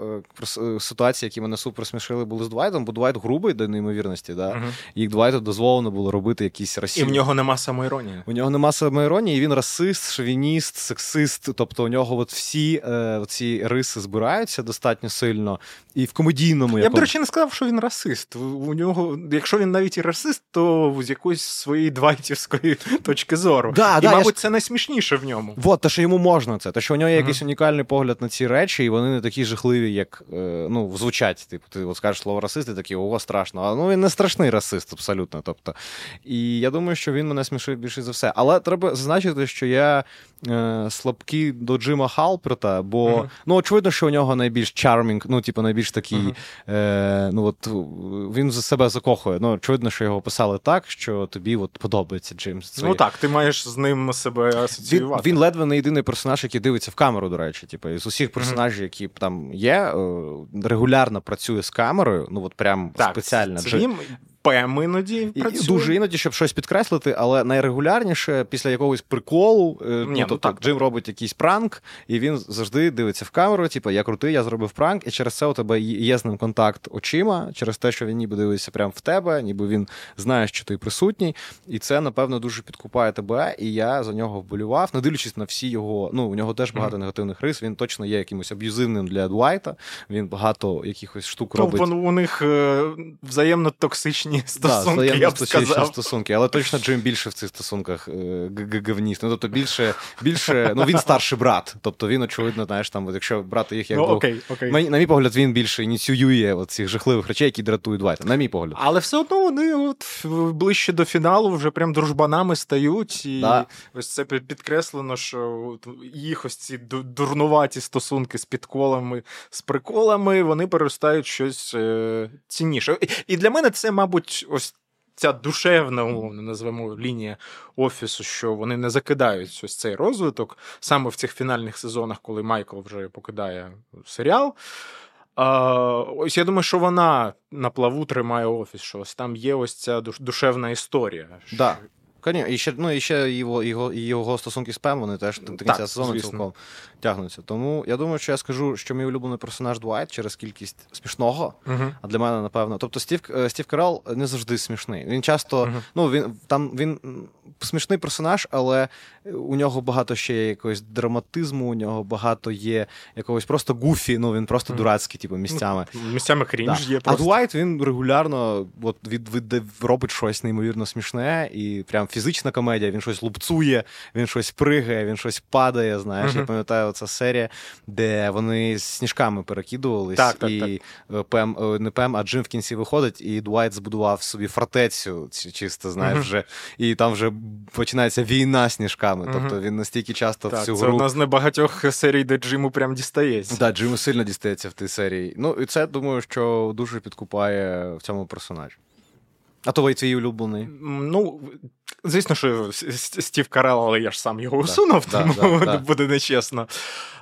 е, ситуації, які мене супер смішили, були з Дуайтом, бо Дуайт грубий до неймовірності, да? uh-huh. і Дуайту дозволено було робити якісь расизм. І в нього нема самоіронії. У нього нема самоіронії, і він расист, шовініст, сексист, тобто у нього от всі е, ці риси збираються достатньо сильно, і в комедійному... Я, я б, до речі, не сказав, що він расист. У нього, якщо він навіть і расист, то з якоїсь своєї дуайтівської точки зору. Да, і, да, мабуть, я... це найсмішніше в ньому. Вот, те, що йому можна це. Те, що у нього є uh-huh. якийсь унікальний погляд на ці речі, і вони не такі жахливі, як, ну, звучать. Типу, ти от скажеш слово «расист», і такий, ого, страшно. А, ну, він не страшний расист, абсолютно. Тобто. І я думаю, що він мене смішив більше за все. Але треба зазначити, що я е, слабкий до Джима Халперта, бо, uh-huh. ну, очевидно, що у нього найбільш чармінг, ну, типу, найбільш такий, uh-huh. е, ну, от, він за себе закохує. Ну, очевидно, що його писали так, що тобі от подобається Джеймс. Ну так, ти маєш з ним себе асоціювати. Він, він ледве не єдиний персонаж, який дивиться в камеру, до речі. Типу, з усіх персонажів, які там є, регулярно працює з камерою, ну от прям так, спеціально. Це, це Дж... спем іноді працює. Дуже іноді, щоб щось підкреслити, але найрегулярніше після якогось приколу, Ні, ну, ну, тобто, так, Джим так. робить якийсь пранк, і він завжди дивиться в камеру, типу, я крутий, я зробив пранк, і через це у тебе є з ним контакт очима, через те, що він ніби дивиться прямо в тебе, ніби він знає, що ти присутній, і це, напевно, дуже підкупає тебе, і я за нього вболював, не дивлячись на всі його, ну, у нього теж багато mm-hmm. негативних рис, він точно є якимось аб'юзивним для Дуайта, він багато якихось штук робить. Тобто у них взаємно токсичні стосунки, да, я б сказав. Стосунки, але точно Джим більше в цих стосунках говніст. Ну, тобто більше, більше, ну, він старший брат, тобто він, очевидно, знаєш, там, якщо брати їх як ну, окей, окей. На, на мій погляд, він більше ініціює цих жахливих речей, які дратують Дуайта, на мій погляд. Але все одно вони от ближче до фіналу вже прям дружбанами стають, і да. ось це підкреслено, що їх ось ці дурнуваті стосунки з підколами, з приколами, вони переростають щось е- цінніше. І для мене це, мабуть, ось ця душевна, умовно, назвемо, лінія Офісу, що вони не закидають ось цей розвиток, саме в цих фінальних сезонах, коли Майкл вже покидає серіал. Uh, ось я думаю, що вона на плаву тримає Офіс, що ось там є ось ця душ- душевна історія. Да. Що... І ще, ну, і ще його, його, його стосунки з Пем, вони теж до кінця сезону цілком тягнуться. Тому я думаю, що я скажу, що мій улюблений персонаж Дуайт через кількість смішного, uh-huh. а для мене, напевно... Тобто Стів, Стів Карел не завжди смішний. Він часто... Uh-huh. Ну, він, там, він смішний персонаж, але у нього багато ще є якогось драматизму, у нього багато є якогось просто гуфі, ну, він просто дурацький, типу, місцями. Місцями крінж да. є просто. А Дуайт, він регулярно от, від, від, від, робить щось неймовірно смішне, і прям фізична комедія, він щось лупцує, він щось пригає, він щось падає, знаєш. Uh-huh. Я пам'ятаю, оця серія, де вони з сніжками перекидувались, так, так, і так. Пем, не Пем, а Джим в кінці виходить, і Дуайт збудував собі фортецю, чисто, знаєш, uh-huh. вже, і там вже починається війна сніжками, uh-huh. тобто він настільки часто так, в цю гру... Так, це одна з небагатьох серій, де Джиму прям дістається. Так, да, Джиму сильно дістається в тій серії. Ну, і це, думаю, що дуже підкупає в цьому персонажі. А то ви твій улюблений? Ну, звісно, що Стів Карел, але я ж сам його усунув, да, тому да, да, да. буде нечесно.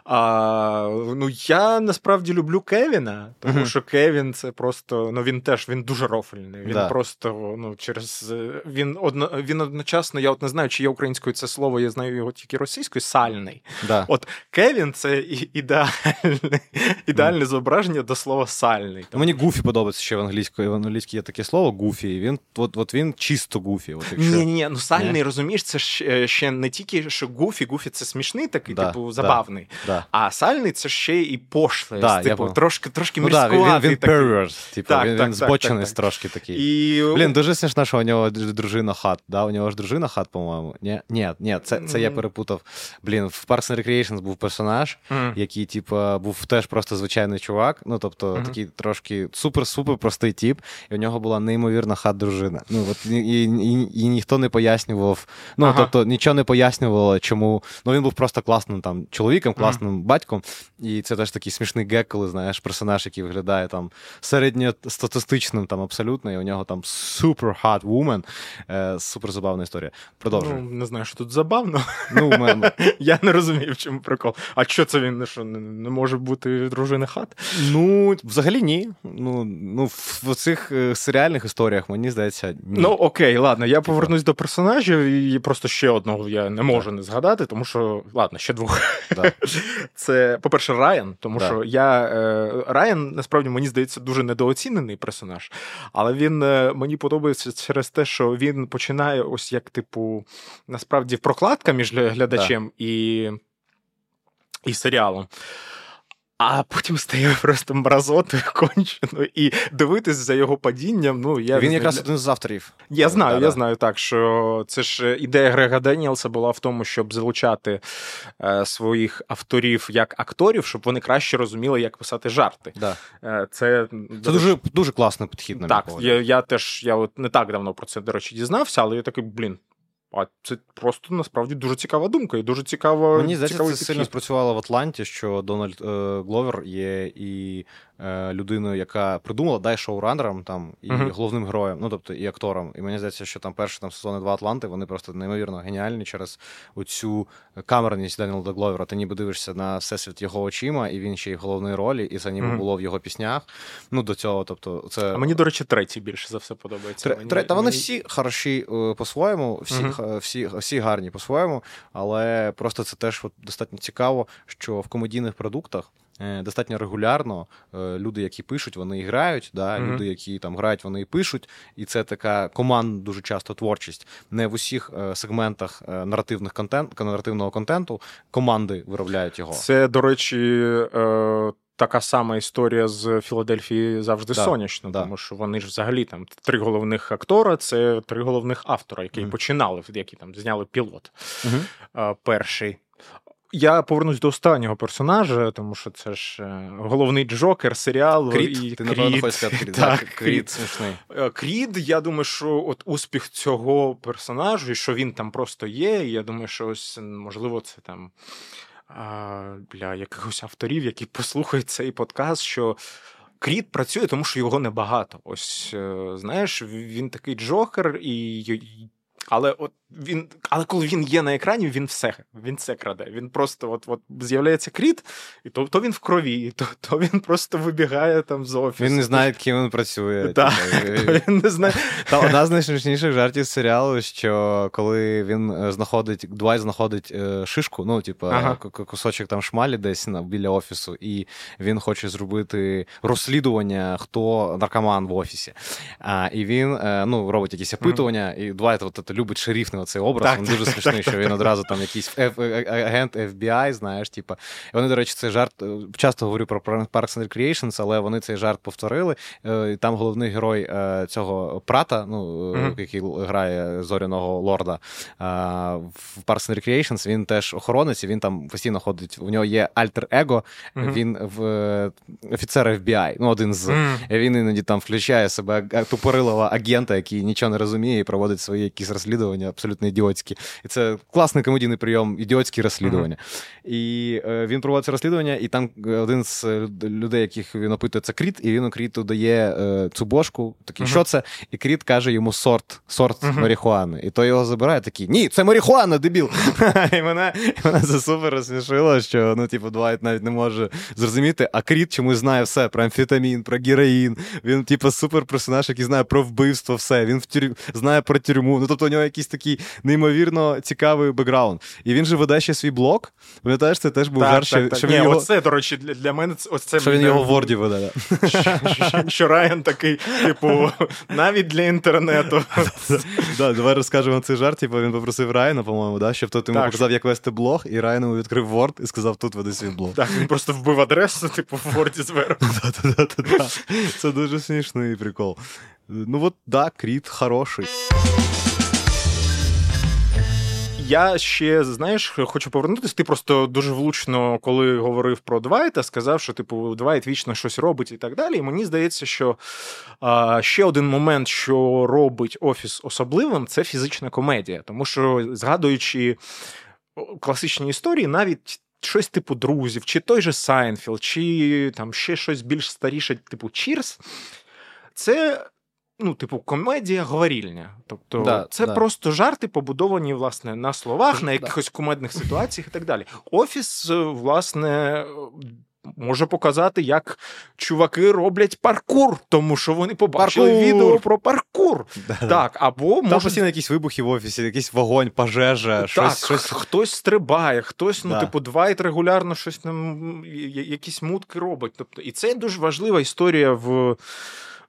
А, ну, я насправді люблю Кевіна, тому uh-huh. що Кевін це просто, ну, він теж, він дуже рофельний. Він да. просто, ну, через, він, одно, він одночасно, я от не знаю, чи є українською це слово, я знаю його тільки російською, сальний. Да. От Кевін це ідеальне, ідеальне зображення до слова сальний. Тому... Мені гуфі подобається ще в англійській, в англійській є таке слово гуфі, він, от, от він чисто гуфі. От якщо... Ні-ні, ну сальний, yeah. розумієш, це ж, ще не тільки, що гуфі, гуфі це смішний такий, да, типу, забавний. Да. Да. А сальний це ще і пошлий, да, типу, трошки, трошки ну, мірськуватий. Він pervert, типу, так, він, так, він збочений так, так, трошки такий. І... Блін, дуже смішно, що у нього дружина хат, да? У нього ж дружина хат, по-моєму. Ні, ні, ні це, це mm-hmm. я перепутав. Блін, в Parks and Recreation був персонаж, mm-hmm. який, типу, був теж просто звичайний чувак, ну, тобто, mm-hmm. такий трошки супер-супер простий тип, і у нього була неймовірна хат-дружина. Ну, от, і, і, і, і ніхто не пояснював, ну, ага. тобто, нічого не пояснювало, чому, ну, він був просто класним, там, чоловіком, класним mm-hmm. батьком, і це теж такий смішний гек, коли, знаєш, персонаж, який виглядає там середньостатистичним, там, абсолютно, і у нього там super hot woman, е, супер забавна історія. Продовжуй. Ну, не знаю, що тут забавно. Ну, у мене. Я не розумію, в чому прикол. А що це він, що, не може бути дружини хат? Ну, взагалі ні. Ну, ну в, в цих серіальних історіях, мені здається, ні. Ну, окей, ладно, я повернусь до персонажів, і просто ще одного я не можу не згадати, тому що, ладно, ще двох. Так. Це, по-перше, Райан, тому да. що я... Е, Райан, насправді, мені здається, дуже недооцінений персонаж, але він е, мені подобається через те, що він починає ось як, типу, насправді, прокладка між глядачем да. і, і серіалом. А потім стає просто мразотою кончено, і дивитись за його падінням, ну, я... Він якраз один з авторів. Я знаю, да, я да. знаю так, що це ж ідея Грега Даніелса була в тому, щоб залучати е, своїх авторів як акторів, щоб вони краще розуміли, як писати жарти. Да. Е, це це дуже, дуже класний підхід, на мій погляд. Так, я, я теж, я от не так давно про це, до речі, дізнався, але я такий, блін, А це просто, насправді, дуже цікава думка і дуже цікава. Мені здається, це підхід. Сильно спрацювало в Атланті, що Дональд е, Гловер є і е, людиною, яка придумала, дай шоуранером там, і uh-huh. головним героєм, ну, тобто, і актором. І мені здається, що там перші там, сезони два Атланти, вони просто неймовірно геніальні через оцю камерність Дональда Гловера. Ти ніби дивишся на всесвіт його очима, і він ще й в головній ролі, і це ніби uh-huh. було в його піснях. Ну, до цього, тобто, це... А мені, до речі, третій більше за все подобається. Тре... Мені... Та вони мені... всі хороші по-своєму, всі uh-huh. Всі, всі гарні по-своєму, але просто це теж достатньо цікаво, що в комедійних продуктах достатньо регулярно люди, які пишуть, вони і грають, да? mm-hmm. люди, які там грають, вони і пишуть, і це така командна дуже часто творчість. Не в усіх сегментах наративних контент, наративного контенту команди виробляють його. Це, до речі, е- така сама історія з Філадельфії «Завжди да, сонячно», да. тому що вони ж взагалі там три головних актора, це три головних автора, які mm-hmm. починали, які там зняли пілот mm-hmm. перший. Я повернусь до останнього персонажа, тому що це ж головний Джокер, серіал. Крід, і... ти, напевно, хочеш сказати Крід. Так, Крід смішний. Крід, я думаю, що от успіх цього персонажу, і що він там просто є, і я думаю, що ось, можливо, це там... для якихось авторів, які послухають цей подкаст, що Крід працює, тому що його небагато. Ось, знаєш, він такий Джокер, і... але, от він... але коли він є на екрані, він все, він все краде. Він просто, от, от з'являється Крід, і то, то він в крові, і то, то він просто вибігає там з офісу. Він не знає, ким він працює. Так, він не знає. Та одна з найсмішніших жартів серіалу, що коли він знаходить, Двайт знаходить шишку, ну, типу, ага. кусочок там шмалі десь біля офісу, і він хоче зробити розслідування, хто наркоман в офісі. А, і він, ну, робить якісь опитування, і Двайт, от це любить шерифний оцей образ, так, він так, дуже так, смішний, так, що так, він так, одразу там якийсь F- агент еф бі ай, знаєш, типа. І вони, до речі, цей жарт, часто говорю про Parks and Recreation, але вони цей жарт повторили, і там головний герой цього Прата, ну, mm-hmm. який грає Зоряного Лорда, в Parks and Recreation, він теж охоронець, і він там постійно ходить, у нього є альтер-его, mm-hmm. він в... офіцер еф бі ай, ну, один з, mm-hmm. він іноді там включає себе тупорилого агента, який нічого не розуміє і проводить свої якісь розслідування абсолютно ідіотські. І це класний комедійний прийом, ідіотські розслідування. Uh-huh. І е, він проводить розслідування, і там один з людей, яких він опитує, це Крід, і він у Кріду дає е, цю бошку, такий, uh-huh. що це? І Крід каже йому сорт, сорт uh-huh. марихуани. І той його забирає, такий, ні, це марихуана, дебіл! І мене, мене це супер розсмішило, що, ну, типу, Двайт навіть не може зрозуміти, а Крід чомусь знає все, про амфетамін, про героїн, він, типу, супер персонаж, який знає про вбивство, все, він в тюрь... знає про тюрму, ну, тобто у нього якийсь такий неймовірно цікавий бекграунд. І він же веде ще свій блог. Пам'ятаєш, це теж був так, жарт, так, що, так. що Ні, його... Оце, до речі, для, для мене... Оце що він його в Ворді веде. Що Райан такий, типу, навіть для інтернету. Давай розкажемо цей жарт. Типу, він попросив Райана, по-моєму, щоб той йому показав, як вести блог, і Райан йому відкрив Ворд і сказав, тут веди свій блог. Так, він просто вбив адресу, типу, в Ворді зверху. Це дуже смішний прикол. Ну, от, да, Крід хороший. Я ще, знаєш, хочу повернутися. Ти просто дуже влучно, коли говорив про Двайта, сказав, що, типу, Двайт вічно щось робить і так далі. І мені здається, що а, ще один момент, що робить «Офіс» особливим, це фізична комедія. Тому що, згадуючи класичні історії, навіть щось типу «Друзів», чи той же «Сайнфелд», чи там ще щось більш старіше, типу «Чірс», це... Ну, типу, комедія-говорільня. Тобто, да, це да. просто жарти, побудовані, власне, на словах, на якихось кумедних ситуаціях і так далі. «Офіс», власне, може показати, як чуваки роблять паркур, тому що вони побачили паркур. Відео про паркур. Да, так, або... Там може... постійно якісь вибухи в офісі, якийсь вогонь, пожежа, так, щось... щось... хтось стрибає, хтось, ну, да. типу, Двайт регулярно щось, там, якісь мутки робить. Тобто, і це дуже важлива історія в...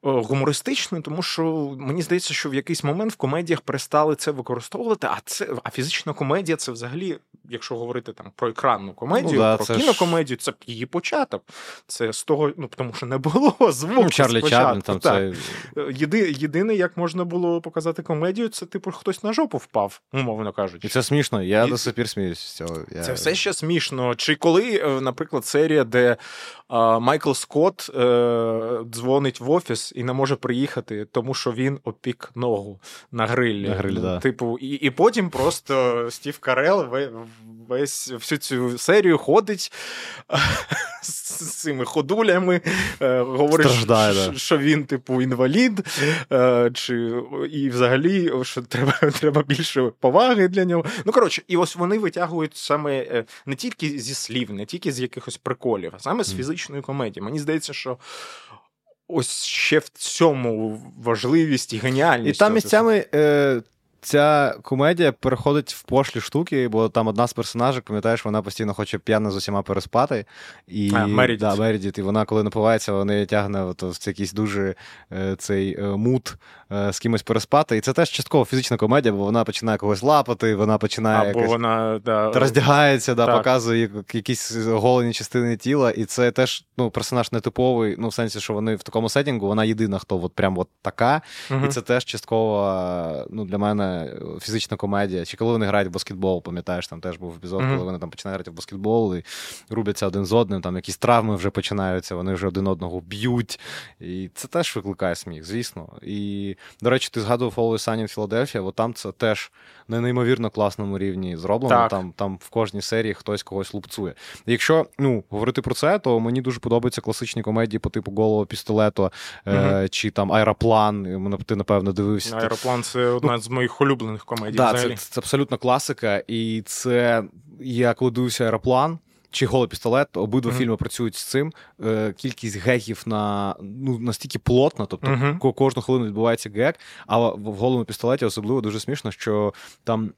гумористичний, тому що мені здається, що в якийсь момент в комедіях перестали це використовувати, а це а фізична комедія це взагалі, якщо говорити там про екранну комедію, ну, да, про це кінокомедію, це її початок. Це з того, ну, тому що не було звуку Чарлі Чаплін там це... Єди, єдине, як можна було показати комедію, це типу хтось на жопу впав, умовно кажучи. І це смішно, я І... до сих пір сміюся з цього. Я... Це все ще смішно. Чи коли, наприклад, серія, де Майкл Скотт дзвонить в офіс і не може приїхати, тому що він опік ногу на грилі. На грилі, да. Типу, і, і потім просто Стів Карел весь всю цю серію ходить з цими ходулями, говорить, страждає, що, да. що він, типу, інвалід, чи, і взагалі, що треба, треба більше поваги для нього. Ну, коротше, і ось вони витягують саме не тільки зі слів, не тільки з якихось приколів, а саме з фізичної комедії. Мені здається, що ось ще в цьому важливість і геніальність. І там місцями... Е... Ця комедія переходить в пошлі штуки, бо там одна з персонажів, пам'ятаєш, вона постійно хоче п'яна з усіма переспати. І, а, Мередіт. Да, Мередіт. І вона, коли напивається, вона тягне от, в якийсь дуже цей мут з кимось переспати. І це теж частково фізична комедія, бо вона починає когось лапати, вона починає якось... вона, да, роздягається, да, показує якісь голені частини тіла. І це теж, ну, персонаж нетиповий, ну, в сенсі, що вони в такому сеттінгу, вона єдина, хто от прям от така. Угу. І це теж частково, ну, для мене фізична комедія. Чи коли вони грають в баскетбол, пам'ятаєш, там теж був епізод, mm-hmm. коли вони там починають грати в баскетбол і рубляться один з одним, там якісь травми вже починаються, вони вже один одного б'ють. І це теж викликає сміх, звісно. І, до речі, ти згадував Always Sunny in Philadelphia, бо там це теж на неймовірно класному рівні зроблено, там, там в кожній серії хтось когось лупцує. Якщо, ну, говорити про це, то мені дуже подобаються класичні комедії по типу «Голого пістолету», mm-hmm. е- чи там «Аероплан», ти, напевно, дивився. «Аероплан» — це одна з моїх улюблених комедій. Да, це, це абсолютно класика, і це, я коли дивився «Аероплан» чи «Голий пістолет», обидва mm-hmm. фільми працюють з цим. Е, кількість гегів на, ну, настільки плотна, тобто mm-hmm. кожну хвилину відбувається гег, а в, в «Голому пістолеті» особливо дуже смішно, що там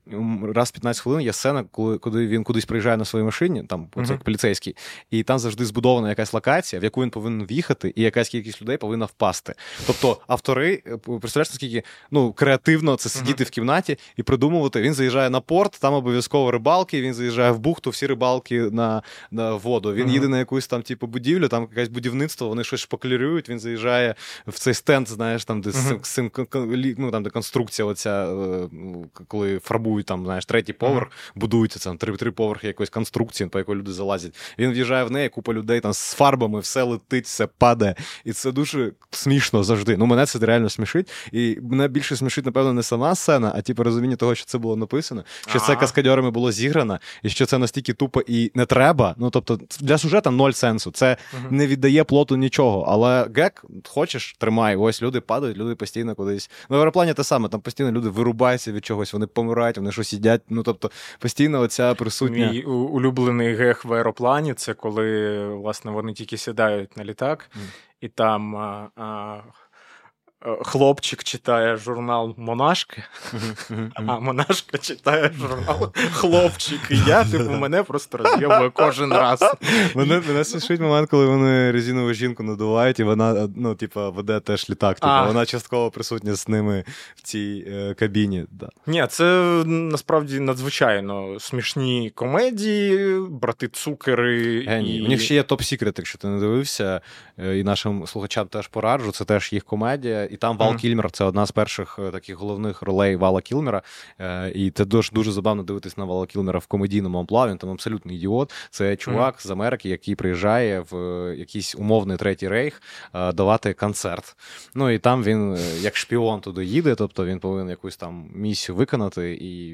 раз в п'ятнадцять хвилин є сцена, коли, коли він кудись приїжджає на своїй машині, там оцей mm-hmm. поліцейський, і там завжди збудована якась локація, в яку він повинен в'їхати, і якась кількість людей повинна впасти. Тобто автори, представляєш, наскільки, ну, креативно це сидіти mm-hmm. в кімнаті і придумувати. Він заїжджає на порт, там обов'язково рибалки, він заїжджає в бухту, всі рибалки на на воду. Він mm-hmm. їде на якусь там типу будівлю, там якесь будівництво, вони щось шпаклюють, він заїжджає в цей стенд, знаєш, там де mm-hmm. сим, ну, там де конструкція оця, коли фарбують там, знаєш, третій поверх, mm-hmm. будуються там три, три поверхи якоїсь конструкції, по якій люди залазять. Він в'їжджає в неї, купа людей там з фарбами, все летить, все падає. І це дуже смішно завжди. Ну, мене це реально смішить. І мене більше смішить, напевно, не сама сцена, а типу розуміння того, що це було написано, що це каскадьорами було зіграно, і що це настільки тупо і не треба. Ну, тобто, для сюжета ноль сенсу. Це uh-huh. не віддає плоту нічого. Але гек, хочеш, тримай. Ось люди падають, люди постійно кудись. Ну, в «Аероплані» те саме. Там постійно люди вирубаються від чогось, вони помирають, вони щось їдять. Ну, тобто, постійно оця присутня... Мій улюблений гек в «Аероплані» — це коли, власне, вони тільки сідають на літак, mm. і там... А, а... хлопчик читає журнал «Монашки», а «Монашка» читає журнал «Хлопчик». І я, типу, мене просто роз'єбує кожен раз. Мене, мене смішить момент, коли вони резинову жінку надувають, і вона, ну, типу, веде теж літак. Типу, вона частково присутня з ними в цій е, кабіні. Да. Ні, це насправді надзвичайно смішні комедії, брати Цукери. Гені. І... У них ще є топ-сікрет, якщо ти не дивився, і нашим слухачам теж пораджу, це теж їх комедія. І там Вал mm-hmm. Кілмер, це одна з перших таких головних ролей Вала Кілмера. Е, і це дуже, дуже забавно дивитись на Вала Кілмера в комедійному амплуа. Він там абсолютно ідіот. Це чувак mm-hmm. з Америки, який приїжджає в якийсь умовний Третій Рейх е, давати концерт. Ну і там він е, як шпіон туди їде, тобто він повинен якусь там місію виконати, і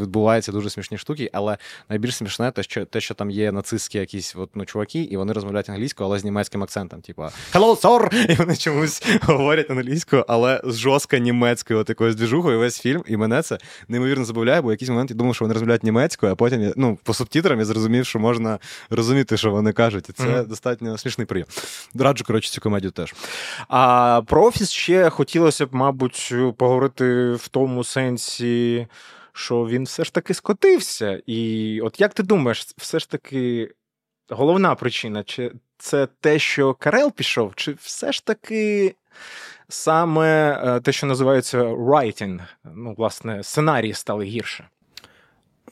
відбуваються дуже смішні штуки. Але найбільш смішне те, що, те, що там є нацистські якісь от, ну, чуваки, і вони розмовляють англійською, але з німецьким акцентом. Типа «Hello, sir!» І вони чомусь говорять англійською, але з жорстко німецькою от якоюсь движухою весь фільм, і мене це неймовірно забавляє, бо в якийсь момент я думав, що вони розмовляють німецькою, а потім я, ну, по субтитрам я зрозумів, що можна розуміти, що вони кажуть, і це mm-hmm. достатньо смішний прийом. Раджу, коротше, цю комедію теж. А про «Офіс» ще хотілося б, мабуть, поговорити в тому сенсі, що він все ж таки скотився, і от як ти думаєш, все ж таки головна причина, чи це те, що Карел пішов, чи все ж таки... Саме те, що називається writing, ну, власне, сценарії стали гірше.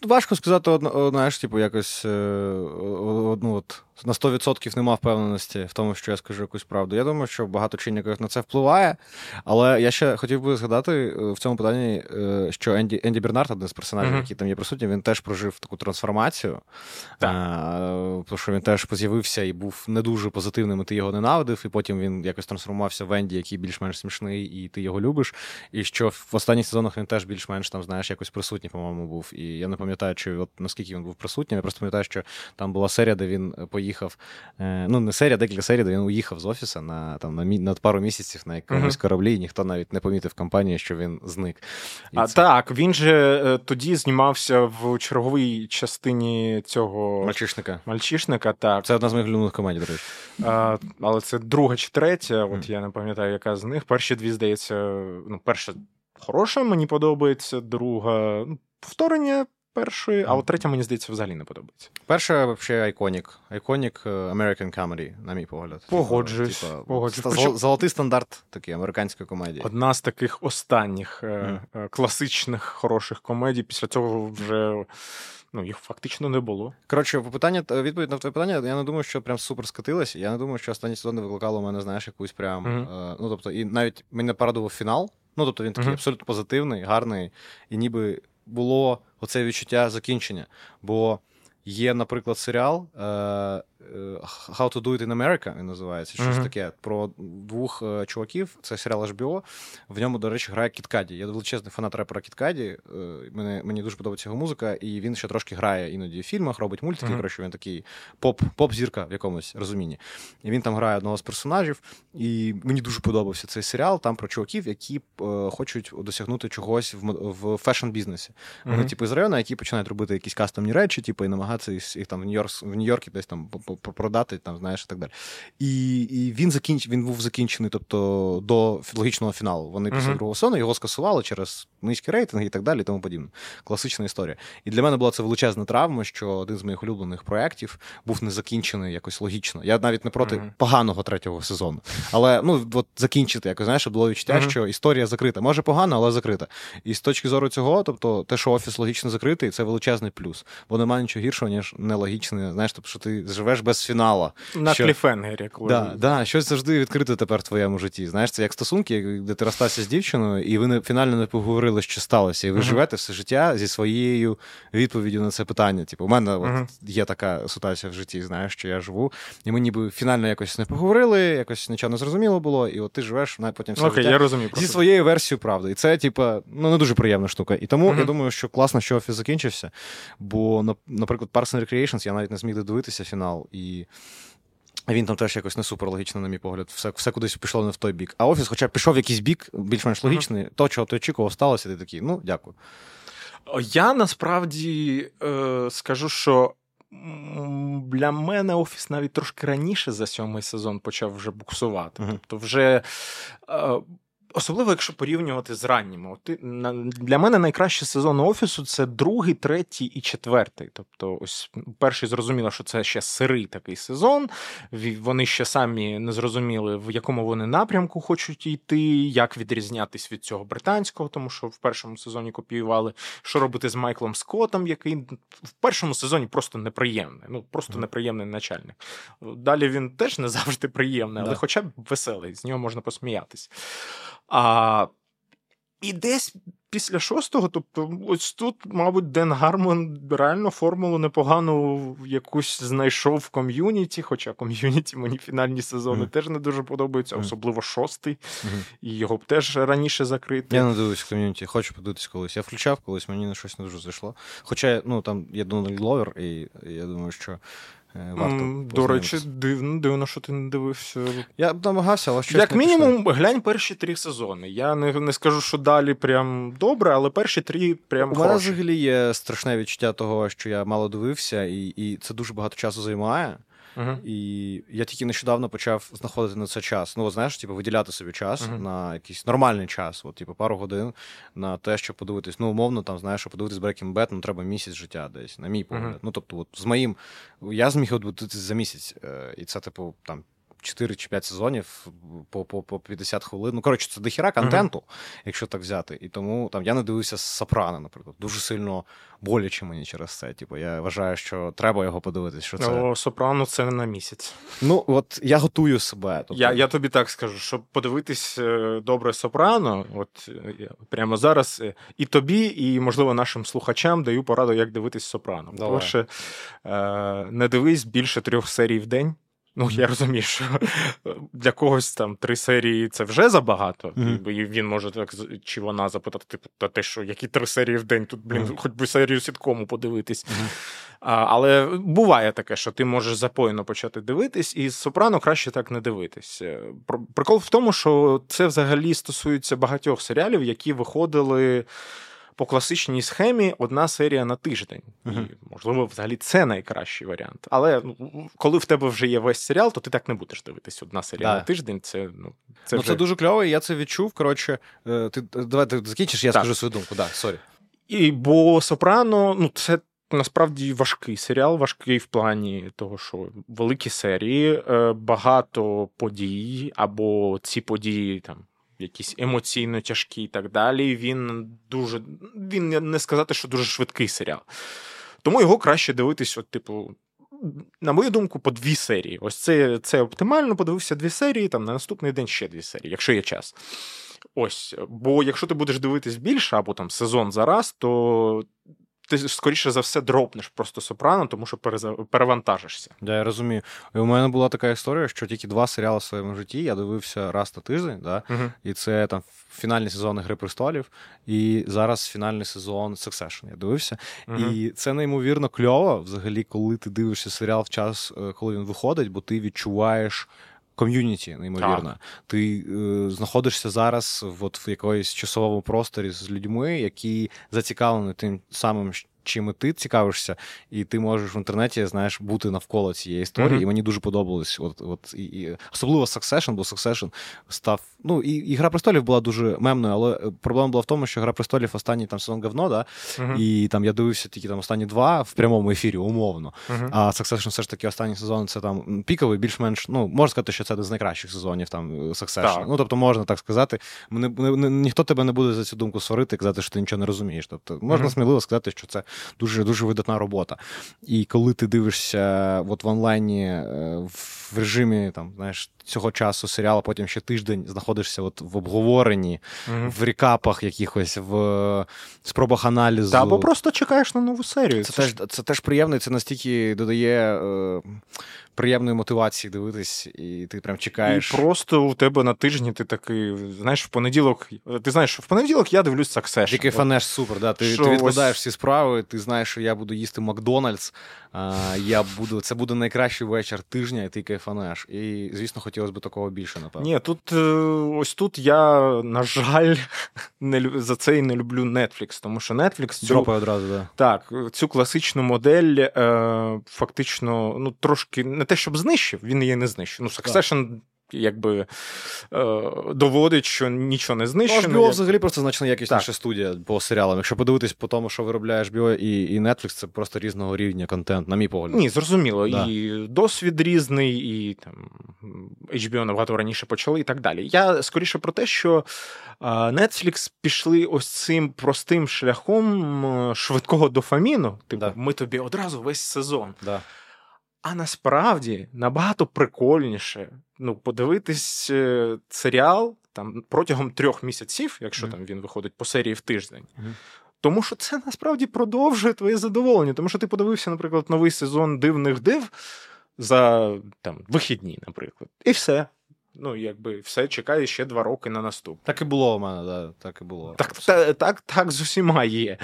Важко сказати, знаєш, типу, якось одну от на сто відсотків нема впевненості в тому, що я скажу якусь правду. Я думаю, що багато чинників на це впливає, але я ще хотів би згадати в цьому питанні, що Енді, Енді Бернард, один з персонажів, mm-hmm. який там є присутній, він теж прожив таку трансформацію, yeah. тому що він теж з'явився і був не дуже позитивним, і ти його ненавидив, і потім він якось трансформувався в Енді, який більш-менш смішний, і ти його любиш, і що в останніх сезонах він теж більш-менш там, знаєш, якось присутній, по-моєму, був. І я не пам'ятаю, чи от наскільки він був присутнім, я просто пам'ятаю, що там була серія, де він поїхав, ну не серія, декілька серій, де він уїхав з офісу на, там, на, мі... на пару місяців на якомусь uh-huh. кораблі, і ніхто навіть не помітив компанії, що він зник. І а це... так, він же тоді знімався в черговій частині цього... Мальчишника. Мальчишника, так. Це одна з моїх улюблених команд, до речі. А, але це друга чи третя, mm. от я не пам'ятаю, яка з них. Перші дві, здається, ну перша хороша, мені подобається, друга, ну, повторення першої, а от третя, мені здається, взагалі не подобається. Перша, взагалі, айконік. Айконік American Comedy, на мій погляд. Погоджуюсь. Типа, погоджуюсь. Ста- Причому... Золотий стандарт такий американської комедії. Одна з таких останніх mm. е- класичних хороших комедій. Після цього вже... Ну, їх фактично не було. Коротше, питання, відповідь на твоє питання, я не думаю, що прям супер скатилась. Я не думаю, що останній сезон не викликало у мене, знаєш, якусь прям... Mm-hmm. Е, ну, тобто, і навіть мене порадував фінал. Ну, тобто, він такий mm-hmm. абсолютно позитивний, гарний. І ніби було оце відчуття закінчення. Бо є, наприклад, серіал е, How to do it in America, він називається, щось mm-hmm. таке, про двох е, чуваків, це серіал ейч бі о, в ньому, до речі, грає Кід Каді. Я величезний фанат репера Кід Каді, е, мені, мені дуже подобається його музика, і він ще трошки грає іноді в фільмах, робить мультики, mm-hmm. коротше, він такий поп, поп-зірка в якомусь розумінні. І він там грає одного з персонажів, і мені дуже подобався цей серіал, там про чуваків, які е, хочуть досягнути чогось в, в фешн-бізнесі. Mm-hmm. Вони, типу, з району, які починають робити якісь кастомні речі, типу, і намагатися їх, їх там в Нью-Йорк, в Нью-Йоркі десь там продати, там, знаєш, і так далі. І, і він, закінч... він був закінчений, тобто, до логічного фіналу. Вони після mm-hmm. другого сезону його скасували через низькі рейтинги і так далі, і тому подібне. Класична історія. І для мене була це величезна травма, що один з моїх улюблених проєктів був не закінчений якось логічно. Я навіть не проти mm-hmm. поганого третього сезону. Але, ну, от закінчити, якось, знаєш, було відчуття, mm-hmm. що історія закрита. Може, погано, але закрита. І з точки зору цього, тобто, те, що офіс логічно закритий, це величезний плюс. Бо немає нічого гіршого, ніж нелогічне, знаєш, тобто, що ти живеш без фінала. На що... кліфенгері. Коли... Да, да, щось завжди відкрите тепер в твоєму житті. Знаєш, це як стосунки, де ти розстався з дівчиною, і ви не, фінально не поговорили, що сталося. І ви uh-huh. живете все життя зі своєю відповіддю на це питання. Типу, у мене uh-huh. от, є така ситуація в житті, знаєш, що я живу, і ми ніби фінально якось не поговорили, якось нічого не зрозуміло було, і от ти живеш потім все okay, життя я розумію, зі своєю версією правди. І це, типу, ну, не дуже приємна штука. І тому, uh-huh. я думаю, що класно, що офіс закінчився, бо, наприклад, Parks and Recreation я навіть не зміг додивитися фінал, і він там теж якось не супер логічно, на мій погляд. Все, все кудись пішло не в той бік. А офіс, хоча б пішов в якийсь бік, більш-менш логічний, uh-huh. то, чого ти очікував, сталося, ти такий, ну, дякую. Я, насправді, скажу, що для мене офіс навіть трошки раніше за сьомий сезон почав вже буксувати. Uh-huh. Тобто вже... Особливо, якщо порівнювати з ранніми. Для мене найкращі сезони офісу – це другий, третій і четвертий. Тобто, ось перший зрозуміло, що це ще сирий такий сезон. Вони ще самі не зрозуміли, в якому вони напрямку хочуть йти, як відрізнятись від цього британського, тому що в першому сезоні копіювали, що робити з Майклом Скоттом, який в першому сезоні просто неприємний. Ну, просто неприємний начальник. Далі він теж не завжди приємний, але да. хоча б веселий, з нього можна посміятись. А, і десь після шостого, тобто ось тут, мабуть, Ден Гармон реально формулу непогану якусь знайшов в ком'юніті, хоча ком'юніті мені фінальні сезони mm. теж не дуже подобаються, mm. особливо шостий, mm-hmm. і його б теж раніше закрити. Я не дивлюсь в ком'юніті, хочу подивитись колись. Я включав колись, мені на щось не дуже зайшло. Хоча, ну, там є Дональд Гловер, і я думаю, що... Варто до речі, дивно, дивно, що ти не дивився. Я б намагався, але щось як мінімум, пішло. Глянь перші три сезони. Я не, не скажу, що далі прям добре, але перші три прям хороші. У мене взагалі є страшне відчуття того, що я мало дивився, і, і це дуже багато часу займає. Uh-huh. І я тільки нещодавно почав знаходити на це час. Ну, знаєш, типу, виділяти собі час uh-huh. на якийсь нормальний час, от, типу, пару годин на те, щоб подивитись. Ну, умовно, там, знаєш, щоб подивитись Breaking Bad, ну, треба місяць життя десь, на мій погляд. Uh-huh. Ну, тобто, от, з моїм... Я зміг відбутися за місяць, і це, типу, там, чотири чи п'ять сезонів по, по, по п'ятдесят хвилин. Ну, коротше, це дохіра контенту, mm-hmm. якщо так взяти. І тому там я не дивився «Сопрано», наприклад. Дуже сильно боляче мені через це. Типу, я вважаю, що треба його подивитись. Що це... О, «Сопрано» — це не на місяць. Ну, от я готую себе. Тобто... Я, я тобі так скажу, щоб подивитись добре «Сопрано», от прямо зараз і тобі, і, можливо, нашим слухачам даю пораду, як дивитись «Сопрано». Перше, не дивись більше трьох серій в день. Ну, я розумію, що для когось там три серії – це вже забагато. Mm-hmm. І він може так, чи вона запитати, типу, та те, що які три серії в день, тут, блін, mm-hmm. хоч би серію сіткому подивитись. Mm-hmm. А, але буває таке, що ти можеш запоєно почати дивитись, і «Сопрано» краще так не дивитись. Прикол в тому, що це взагалі стосується багатьох серіалів, які виходили... По класичній схемі одна серія на тиждень. Uh-huh. І, можливо, взагалі це найкращий варіант. Але ну, коли в тебе вже є весь серіал, то ти так не будеш дивитись. Одна серія да. на тиждень, це... Ну, це, ну, вже... це дуже кльово, я це відчув. Коротше, ти, давай ти закінчиш, я так. скажу свою думку. Да, sorry. І, бо «Сопрано», ну, це насправді важкий серіал, важкий в плані того, що великі серії, багато подій, або ці події там, якісь емоційно тяжкі і так далі. Він дуже, він не сказати, що дуже швидкий серіал. Тому його краще дивитись, от, типу, на мою думку, по дві серії. Ось це, це оптимально, подивився дві серії, там на наступний день ще дві серії, якщо є час. Ось, бо якщо ти будеш дивитись більше, або там сезон за раз, то... Ти, скоріше за все, дропнеш просто «Сопрано», тому що перевантажишся. Да, я розумію. І у мене була така історія, що тільки два серіали в своєму житті я дивився раз на тиждень, да? Uh-huh. І це там фінальний сезон «Гри престолів», і зараз фінальний сезон «Succession» я дивився. Uh-huh. І це неймовірно кльово, взагалі, коли ти дивишся серіал в час, коли він виходить, бо ти відчуваєш ком'юніті, неймовірно. Так. Ти е, знаходишся зараз от, в якоїсь часовому просторі з людьми, які зацікавлені тим самим, чим і ти цікавишся, і ти можеш в інтернеті, знаєш, бути навколо цієї історії, mm-hmm. і мені дуже подобалось. От, от, і, і... Особливо Succession, бо Succession став... Ну, і, і «Гра престолів» була дуже мемною, але проблема була в тому, що «Гра престолів» останній там сезон говно, да? Mm-hmm. І там я дивився тільки там останні два в прямому ефірі, умовно. Mm-hmm. А Succession все ж таки останній сезон, це там піковий, більш-менш, ну, можна сказати, що це один з найкращих сезонів там Succession. Ну, тобто, можна так сказати. Ні, ні, ні, ніхто тебе не буде за цю думку сварити, казати, що ти нічого не розумієш. Тобто, можна mm-hmm. сміливо сказати, що це дуже-дуже видатна робота. І коли ти дивишся от в онлайні в режимі там, знаєш, цього часу серіалу, потім ще тиждень знаходишся от в обговоренні, mm-hmm. в рікапах якихось, в спробах аналізу. Та, або просто чекаєш на нову серію. Це, це, ж... теж, це теж приємно, і це настільки додає е, приємної мотивації дивитись, і ти прям чекаєш. І просто у тебе на тижні ти такий, знаєш, в понеділок, ти знаєш, що в понеділок я дивлюсь Succession. Який фанеш супер, да, ти, ти відкладаєш ось... всі справи, ти знаєш, що я буду їсти Макдональдс, е, я буду... це буде найкращий вечір тижня, і ти кайфанеш. І, звісно, хотів би такого більше, напевно. Ні, тут ось тут я, на жаль, не, за це і не люблю Netflix, тому що Netflix... Дропає одразу, да. Так, цю класичну модель е, фактично, ну, трошки, не те, щоб знищив, він її не знищив. Ну, Succession... Так. Якби доводить, що нічого не знищено. Ну, аж Біо взагалі просто значно якісніша студія по серіалам. Якщо подивитись по тому, що виробляє Біо і, і Netflix, це просто різного рівня контент, на мій погляд. Ні, зрозуміло. Да. І досвід різний, і там Ейч Бі О набагато раніше почали, і так далі. Я скоріше про те, що Netflix пішли ось цим простим шляхом швидкого дофаміну. Типу, да. ми тобі одразу весь сезон. Да. А насправді набагато прикольніше ну, подивитись серіал там, протягом трьох місяців, якщо mm-hmm. там він виходить по серії в тиждень. Mm-hmm. Тому що це насправді продовжує твоє задоволення. Тому що ти подивився, наприклад, новий сезон «Дивних див» за там, вихідні, наприклад. І все. Ну, якби все, чекає ще два роки на наступне. Так і було у мене, да, так і було. Так, та, так, так з усіма є.